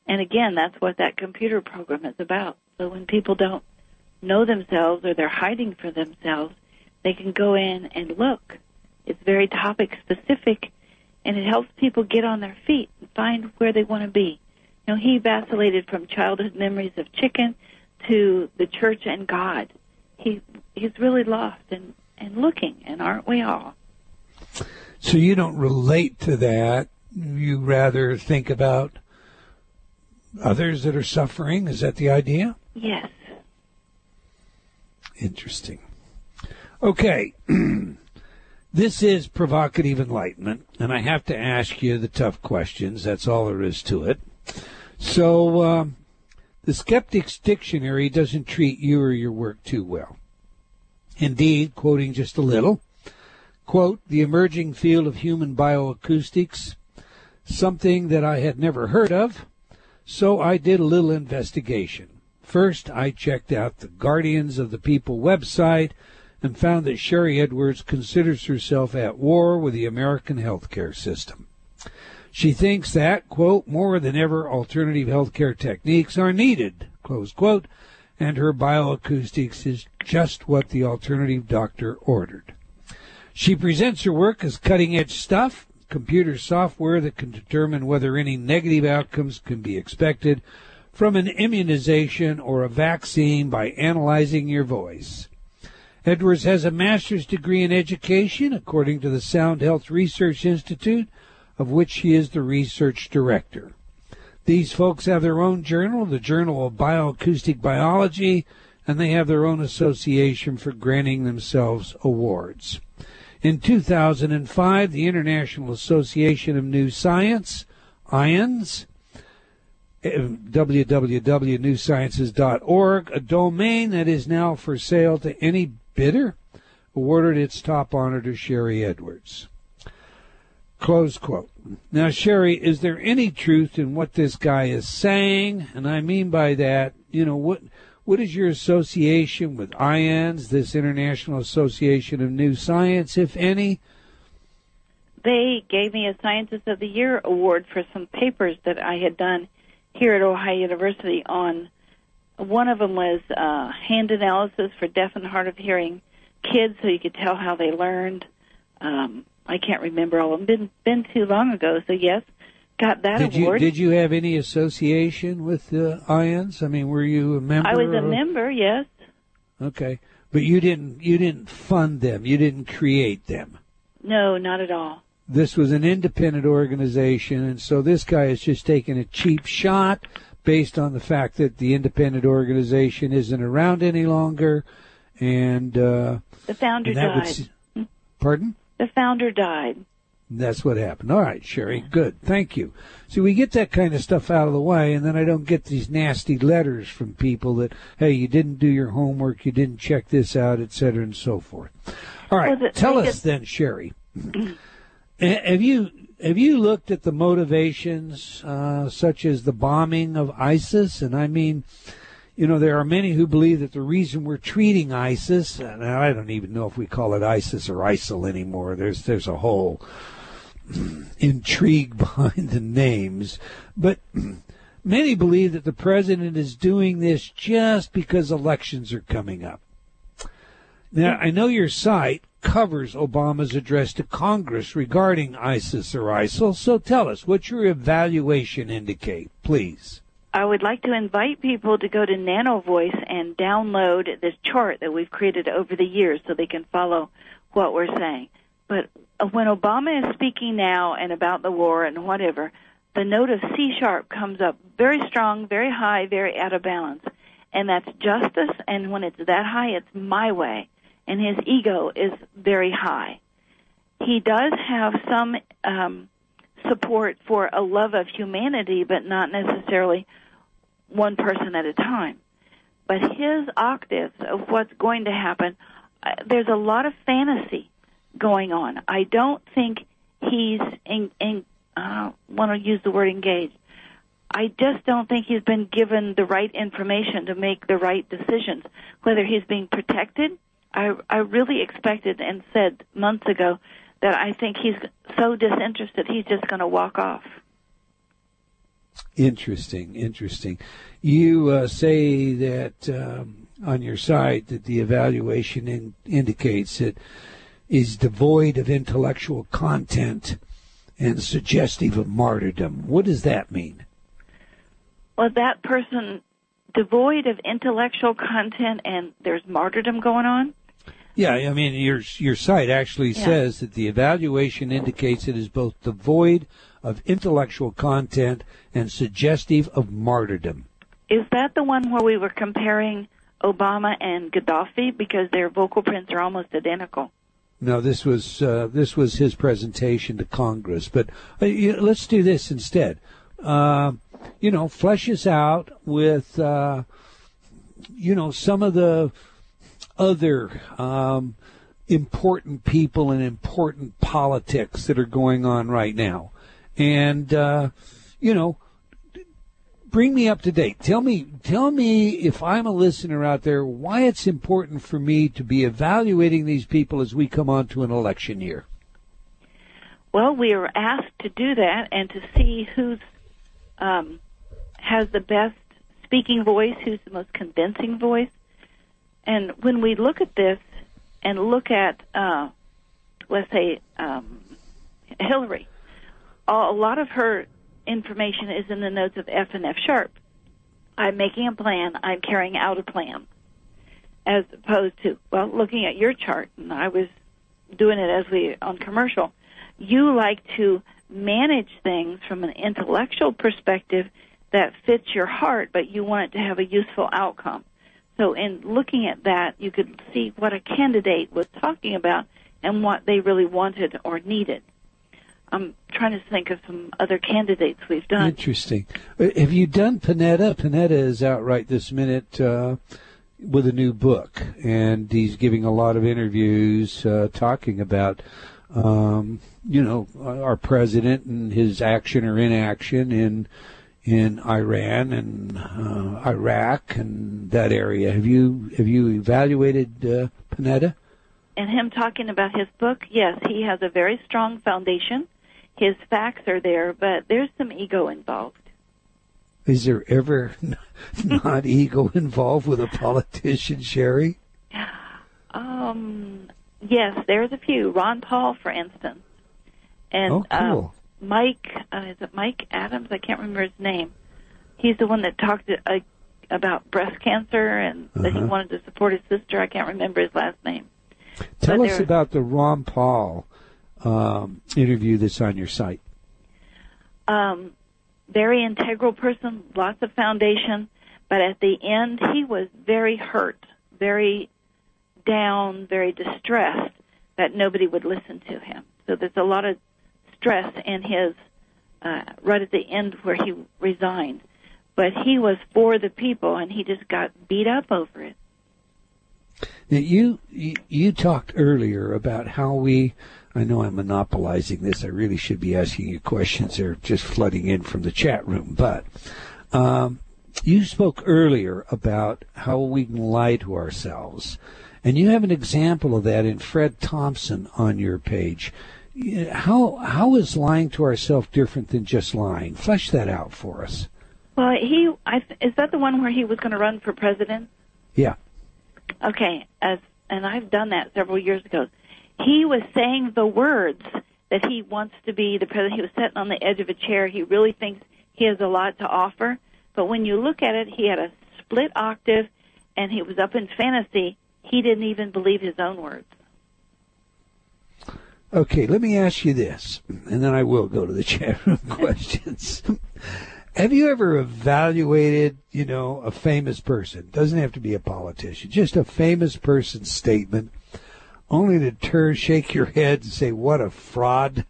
And again, that's what that computer program is about. So when people don't know themselves or they're hiding for themselves, they can go in and look. It's very topic specific, and it helps people get on their feet and find where they want to be. You know, he vacillated from childhood memories of chicken to the church and God. He he's really lost and, and looking, and aren't we all? So you don't relate to that. You rather think about others that are suffering, is that the idea? Yes. Interesting. Okay, this is Provocative Enlightenment, and I have to ask you the tough questions. That's all there is to it. So uh, the Skeptic's Dictionary doesn't treat you or your work too well. Indeed, quoting just a little, quote, the emerging field of human bioacoustics, something that I had never heard of, so I did a little investigation. First, I checked out the Guardians of the People website and found that Sherry Edwards considers herself at war with the American healthcare system. She thinks that, quote, more than ever alternative healthcare techniques are needed, close quote, and her bioacoustics is just what the alternative doctor ordered. She presents her work as cutting-edge stuff, computer software that can determine whether any negative outcomes can be expected from an immunization or a vaccine by analyzing your voice. Edwards has a master's degree in education, according to the Sound Health Research Institute, of which she is the research director. These folks have their own journal, the Journal of Bioacoustic Biology, and they have their own association for granting themselves awards. In two thousand five, the International Association of New Science, I A N S, w w w dot new sciences dot org, a domain that is now for sale to any bidder, awarded its top honor to Sherry Edwards. Close quote. Now, Sherry, is there any truth in what this guy is saying? And I mean by that, you know, what what is your association with I A N S, this International Association of New Science, if any? They gave me a Scientist of the Year award for some papers that I had done here at Ohio University on. One of them was uh, hand analysis for deaf and hard of hearing kids, so you could tell how they learned. Um, I can't remember all of them. Been been too long ago, so yes, got that did award. You, did you have any association with the uh, I A N S? I mean, were you a member? I was a of... member, yes. Okay, but you didn't you didn't fund them. You didn't create them. No, not at all. This was an independent organization, and so this guy is just taking a cheap shot based on the fact that the independent organization isn't around any longer. And uh, the founder died. Would, pardon? The founder died. That's what happened. All right, Sherry. Good. Thank you. So we get that kind of stuff out of the way, and then I don't get these nasty letters from people that, hey, you didn't do your homework, you didn't check this out, et cetera, and so forth. All right. Well, the, Tell us just... then, Sherry. Have you have you looked at the motivations uh, such as the bombing of ISIS? And I mean, you know, there are many who believe that the reason we're treating ISIS, and I don't even know if we call it ISIS or ISIL anymore. There's there's a whole intrigue behind the names. But many believe that the president is doing this just because elections are coming up. Now, I know your site covers Obama's address to Congress regarding ISIS or ISIL, so tell us, what's your evaluation indicate, please? I would like to invite people to go to NanoVoice and download this chart that we've created over the years so they can follow what we're saying. But when Obama is speaking now and about the war and whatever, the note of C-sharp comes up very strong, very high, very out of balance. And that's justice, and when it's that high, it's my way. And his ego is very high. He does have some um, support for a love of humanity, but not necessarily one person at a time. But his octaves of what's going to happen, uh, there's a lot of fantasy going on. I don't think he's, in, in, I don't want to use the word engaged. I just don't think he's been given the right information to make the right decisions, whether he's being protected. I, I really expected and said months ago that I think he's so disinterested, he's just going to walk off. Interesting, interesting. You uh, say that um, on your site that the evaluation in, indicates it is devoid of intellectual content and suggestive of martyrdom. What does that mean? Well, that person devoid of intellectual content and there's martyrdom going on. Yeah, I mean, your your site actually yeah. says that the evaluation indicates it is both devoid of intellectual content and suggestive of martyrdom. Is that the one where we were comparing Obama and Gaddafi because their vocal prints are almost identical? No, this was uh, this was his presentation to Congress. But uh, you know, let's do this instead. Uh, you know, flesh us out with, uh, you know, some of the other um, important people and important politics that are going on right now. And, uh, you know, bring me up to date. Tell me, tell me if I'm a listener out there, why it's important for me to be evaluating these people as we come on to an election year. Well, we are asked to do that and to see who's um, has the best speaking voice, who's the most convincing voice. And when we look at this and look at, uh, let's say, um, Hillary, a lot of her information is in the notes of F and F sharp. I'm making a plan. I'm carrying out a plan. As opposed to, well, looking at your chart, and I was doing it as we on commercial, you like to manage things from an intellectual perspective that fits your heart, but you want it to have a useful outcome. So in looking at that, you could see what a candidate was talking about and what they really wanted or needed. I'm trying to think of some other candidates we've done. Interesting. Have you done Panetta? Panetta is out right this minute uh, with a new book, and he's giving a lot of interviews uh, talking about, um, you know, our president and his action or inaction in in Iran and uh, Iraq and that area. Have you have you evaluated uh, Panetta? And him talking about his book? Yes, he has a very strong foundation. His facts are there, but there's some ego involved. Is there ever not ego involved with a politician, Sherry? Um, yes, there's a few. Ron Paul, for instance. And oh, cool. uh, Mike, uh, is it Mike Adams? I can't remember his name. He's the one that talked to, uh, about breast cancer and uh-huh. that he wanted to support his sister. I can't remember his last name. Tell but us there, about the Ron Paul Um, interview that's on your site. Um, very integral person, lots of foundation, but at the end he was very hurt, very down, very distressed that nobody would listen to him. So there's a lot of stress in his, uh, right at the end where he resigned. But he was for the people, and he just got beat up over it. Now, you, you, you talked earlier about how we, I know I'm monopolizing this. I really should be asking you questions. They're just flooding in from the chat room. But um, you spoke earlier about how we can lie to ourselves. And you have an example of that in Fred Thompson on your page. How How is lying to ourselves different than just lying? Flesh that out for us. Well, he I, is that the one where he was going to run for president? Yeah. Okay, as, and I've done that several years ago. He was saying the words that he wants to be the president. He was sitting on the edge of a chair. He really thinks he has a lot to offer. But when you look at it, he had a split octave, and he was up in fantasy. He didn't even believe his own words. Okay, let me ask you this, and then I will go to the chat room questions. Have you ever evaluated, you know, a famous person? Doesn't have to be a politician, just a famous person's statement, only to turn, shake your head, and say, what a fraud.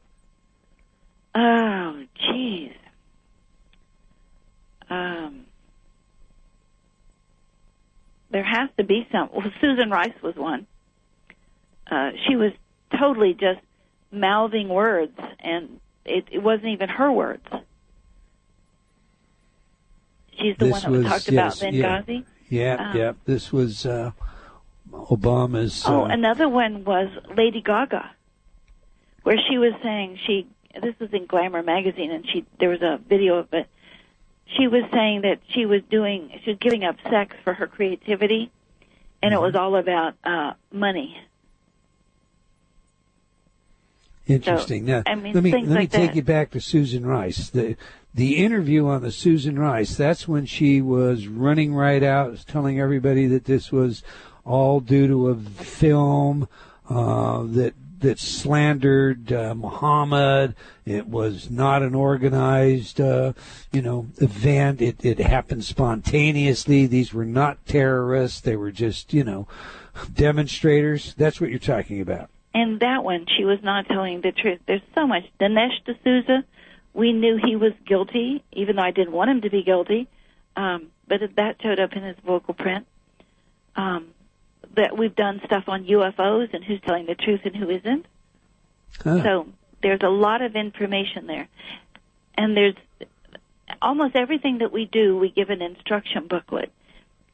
Oh, geez. Um, there has to be some. Well, Susan Rice was one. Uh, she was totally just mouthing words, and it, it wasn't even her words. She's the this one that was, we talked yes, about Benghazi. Yeah, yeah. Um, yeah. This was... Uh, Obama's... Uh, oh, another one was Lady Gaga, where she was saying she... This was in Glamour magazine, and she there was a video of it. She was saying that she was doing... She was giving up sex for her creativity, and it was all about uh, money. Interesting. So, now, I mean, let me, let me like take that. you back to Susan Rice. The, the interview on the Susan Rice, that's when she was running right out, telling everybody that this was... all due to a film uh, that that slandered uh, Muhammad. It was not an organized, uh, you know, event. It it happened spontaneously. These were not terrorists. They were just, you know, demonstrators. That's what you're talking about. And that one, she was not telling the truth. There's so much. Dinesh D'Souza, we knew he was guilty, even though I didn't want him to be guilty. Um, but that showed up in his vocal print. Um that we've done stuff on U F Os and who's telling the truth and who isn't. Huh. So there's a lot of information there. And there's almost everything that we do, we give an instruction booklet.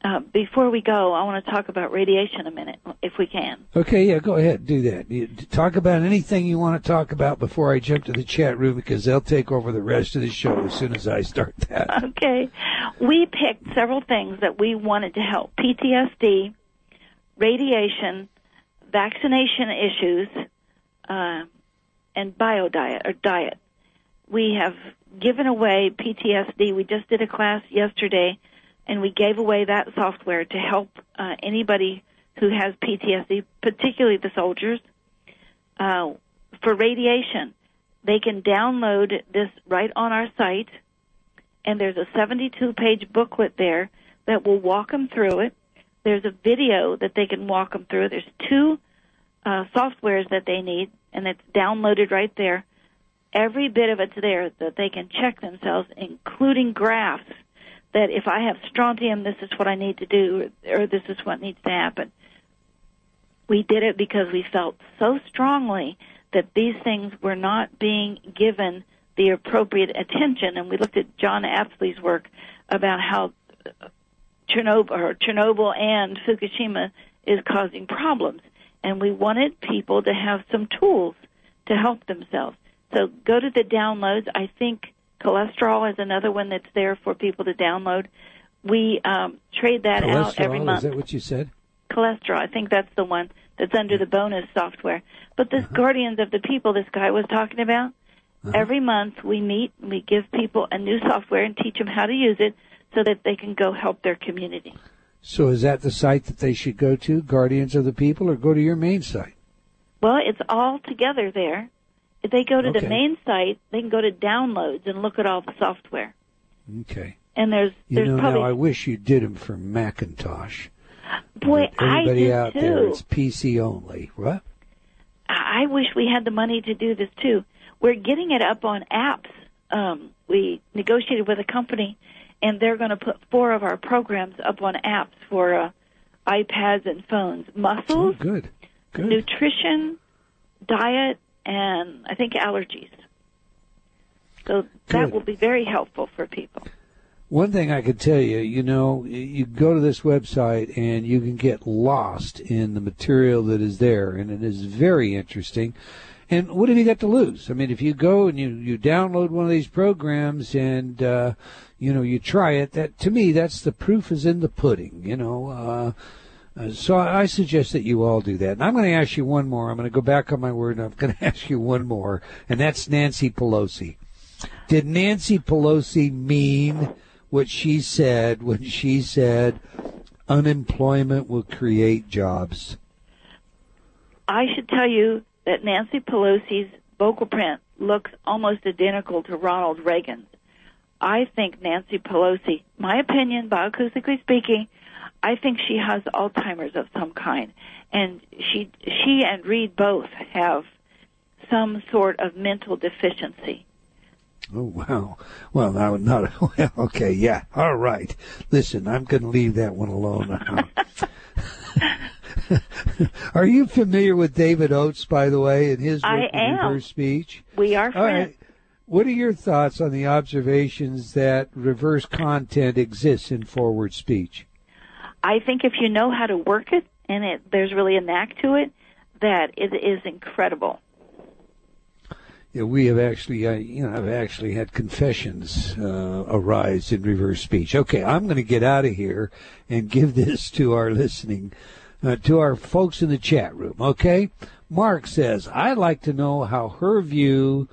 Uh, before we go, I want to talk about radiation a minute, if we can. Okay, yeah, go ahead, do that. You, talk about anything you want to talk about before I jump to the chat room, because they'll take over the rest of the show as soon as I start that. Okay. We picked several things that we wanted to help. P T S D, radiation, vaccination issues, uh, and bio diet, or diet. We have given away P T S D. We just did a class yesterday, and we gave away that software to help uh, anybody who has P T S D, particularly the soldiers. Uh, for radiation, they can download this right on our site, and there's a seventy-two page booklet there that will walk them through it. There's a video that they can walk them through. There's two uh, softwares that they need, and it's downloaded right there. Every bit of it's there that they can check themselves, including graphs. That if I have strontium, this is what I need to do, or this is what needs to happen. We did it because we felt so strongly that these things were not being given the appropriate attention. And we looked at John Apsley's work about how Chernobyl, or Chernobyl and Fukushima is causing problems. And we wanted people to have some tools to help themselves. So go to the downloads. I think cholesterol is another one that's there for people to download. We um, trade that cholesterol, out every month. Is that what you said? Cholesterol. I think that's the one that's under the bonus software. But this uh-huh. Guardians of the People this guy was talking about, uh-huh. every month we meet and we give people a new software and teach them how to use it so that they can go help their community. So is that the site that they should go to, Guardians of the People, or go to your main site? Well, it's all together there. If they go to okay. the main site, they can go to downloads and look at all the software. Okay. And there's, you there's know, probably... now I wish you did them for Macintosh. Boy, I do, too. Everybody out there, it's P C only. What? I wish we had the money to do this, too. We're getting it up on apps. Um, we negotiated with a company, and they're going to put four of our programs up on apps for uh, iPads and phones. Muscles, oh, good. Good. nutrition, diet, and I think allergies. So that Good. will be very helpful for people. One thing I could tell you, you know, you go to this website and you can get lost in the material that is there, and it is very interesting. And what have you got to lose? I mean, if you go and you, you download one of these programs and, uh, you know, you try it, that to me, that's the proof is in the pudding, you know. Uh, Uh, so I suggest that you all do that. And I'm going to ask you one more. I'm going to go back on my word, and I'm going to ask you one more, and that's Nancy Pelosi. Did Nancy Pelosi mean what she said when she said unemployment will create jobs? I should tell you that Nancy Pelosi's vocal print looks almost identical to Ronald Reagan's. I think Nancy Pelosi, my opinion, bioacoustically speaking, I think she has Alzheimer's of some kind, and she she and Reed both have some sort of mental deficiency. Oh, wow. Well, now, not, well, okay, yeah, all right. Listen, I'm going to leave that one alone. Are you familiar with David Oates, by the way, in his I am. reverse speech? We are friends. All right. What are your thoughts on the observations that reverse content exists in forward speech? I think if you know how to work it, and it, there's really a knack to it, that it is incredible. Yeah, we have actually, uh, you know, I've actually had confessions uh, arise in reverse speech. Okay, I'm going to get out of here and give this to our listening, uh, to our folks in the chat room. Okay, Mark says, I'd like to know how her view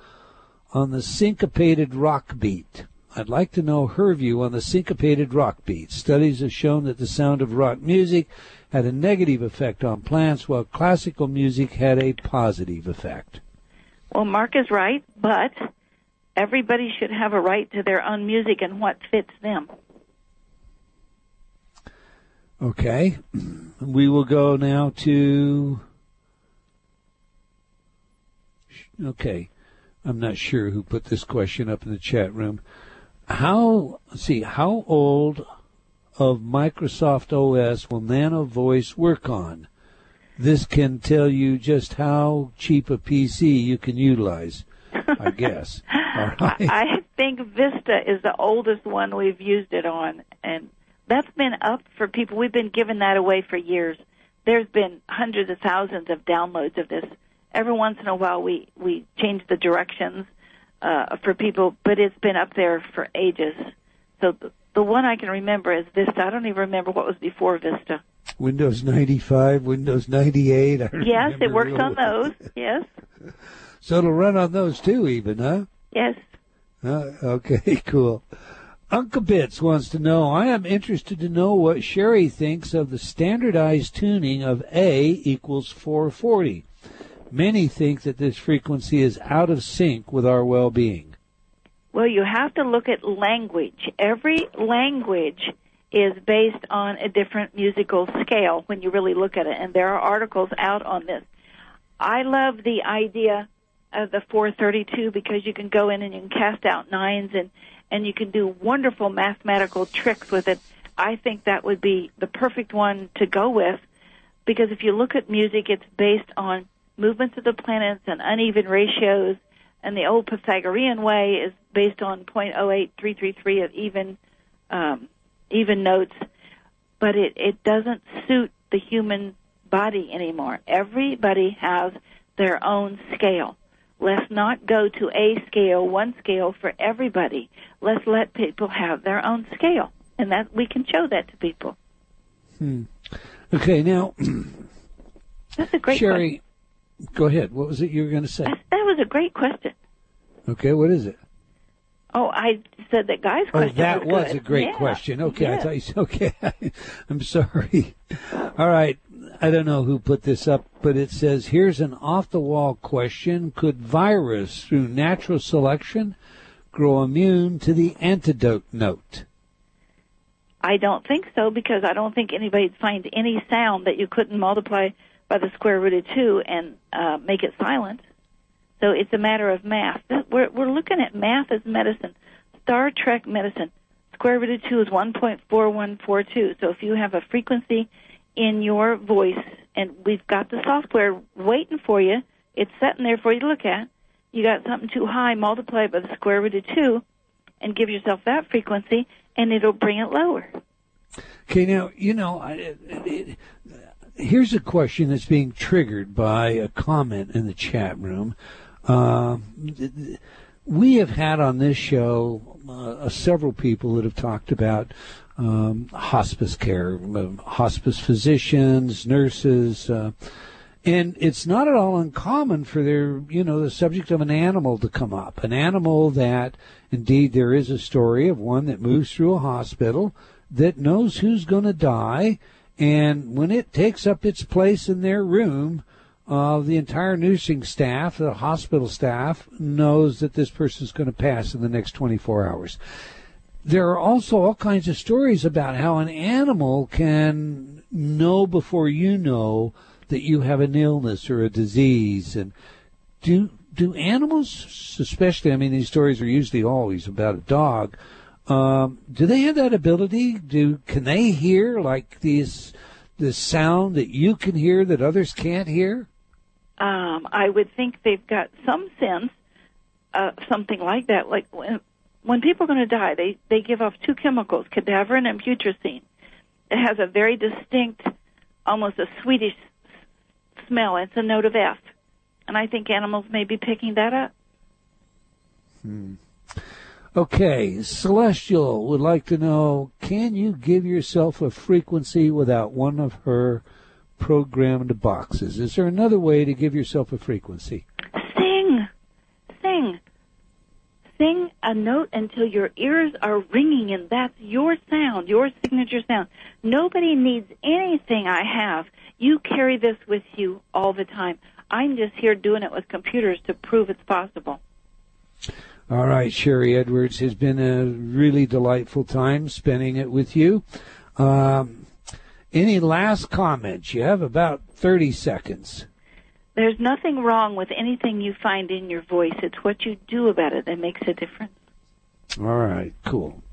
on the syncopated rock beat. I'd like to know her view on the syncopated rock beat. Studies have shown that the sound of rock music had a negative effect on plants, while classical music had a positive effect. Well, Mark is right, but everybody should have a right to their own music and what fits them. Okay. We will go now to... Okay. I'm not sure who put this question up in the chat room. How see how old of Microsoft O S will Nano Voice work on? This can tell you just how cheap a P C you can utilize, I guess. All right. I think Vista is the oldest one we've used it on, and that's been up for people. We've been giving that away for years. There's been hundreds of thousands of downloads of this. Every once in a while we, we change the directions uh, for people, but it's been up there for ages. So the, the one I can remember is Vista. I don't even remember what was before Vista. Windows ninety-five, Windows ninety-eight. I yes, it works on those, yes. So it'll run on those too even, huh? Yes. Uh, okay, cool. Uncle Bits wants to know, I am interested to know what Sherry thinks of the standardized tuning of A equals four forty. Many think that this frequency is out of sync with our well-being. Well, you have to look at language. Every language is based on a different musical scale when you really look at it, and there are articles out on this. I love the idea of the four thirty-two because you can go in and you can cast out nines and, and you can do wonderful mathematical tricks with it. I think that would be the perfect one to go with because if you look at music, it's based on movements of the planets and uneven ratios, and the old Pythagorean way is based on zero point zero eight three three three of even um even notes, but it, it doesn't suit the human body anymore. Everybody has their own scale. Let's not go to a scale, one scale for everybody. Let's let people have their own scale, and that we can show that to people. Hmm. Okay, now, that's a great Sherry, question. Go ahead. What was it you were going to say? That, that was a great question. Okay, what is it? Oh, I said that guy's question. Oh, that was, was a great yeah. question. Okay, yeah. I thought you said, okay, I'm sorry. All right, I don't know who put this up, but it says, here's an off-the-wall question. Could virus, through natural selection, grow immune to the antidote note? I don't think so, because I don't think anybody'd find any sound that you couldn't multiply by the square root of two and uh, make it silent. So it's a matter of math. We're, we're looking at math as medicine. Star Trek medicine. Square root of two is one point four one four two. So if you have a frequency in your voice, and we've got the software waiting for you, it's sitting there for you to look at. You got something too high, multiply it by the square root of two, and give yourself that frequency, and it'll bring it lower. Okay, now, you know, I, it, it, here's a question that's being triggered by a comment in the chat room. Uh, we have had on this show uh, several people that have talked about um, hospice care, uh, hospice physicians, nurses, uh, and it's not at all uncommon for their, you know, the subject of an animal to come up, an animal that, indeed, there is a story of one that moves through a hospital that knows who's going to die, and when it takes up its place in their room, Uh, the entire nursing staff, the hospital staff, knows that this person's going to pass in the next twenty-four hours. There are also all kinds of stories about how an animal can know before you know that you have an illness or a disease. And do do animals, especially, I mean, these stories are usually always about a dog, um, do they have that ability? Do can they hear like these, this sound that you can hear that others can't hear? Um, I would think they've got some sense of something like that. Like when, when people are going to die, they, they give off two chemicals, cadaverin and putrescine. It has a very distinct, almost a sweetish smell. It's a note of F. And I think animals may be picking that up. Hmm. Okay, Celestial would like to know, can you give yourself a frequency without one of her programmed boxes? Is there another way to give yourself a frequency? Sing. Sing. Sing a note until your ears are ringing, and that's your sound, your signature sound. Nobody needs anything I have. You carry this with you all the time. I'm just here doing it with computers to prove it's possible. All right, Sherry Edwards, it's been a really delightful time spending it with you. Um, any last comments? You have about thirty seconds. There's nothing wrong with anything you find in your voice. It's what you do about it that makes a difference. All right, cool.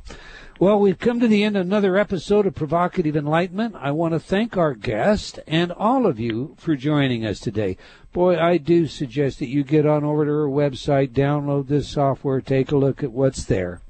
Well, we've come to the end of another episode of Provocative Enlightenment. I want to thank our guest and all of you for joining us today. Boy, I do suggest that you get on over to her website, download this software, take a look at what's there.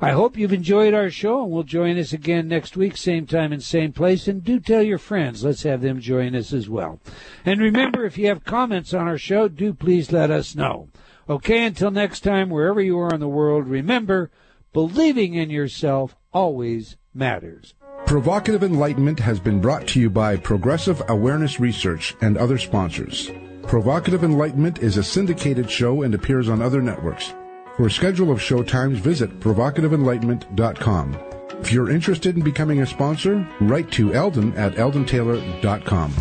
I hope you've enjoyed our show, and will join us again next week, same time and same place. And do tell your friends. Let's have them join us as well. And remember, if you have comments on our show, do please let us know. Okay, until next time, wherever you are in the world, remember, believing in yourself always matters. Provocative Enlightenment has been brought to you by Progressive Awareness Research and other sponsors. Provocative Enlightenment is a syndicated show and appears on other networks. For a schedule of show times, visit provocative enlightenment dot com. If you're interested in becoming a sponsor, write to Eldon at eldon taylor dot com.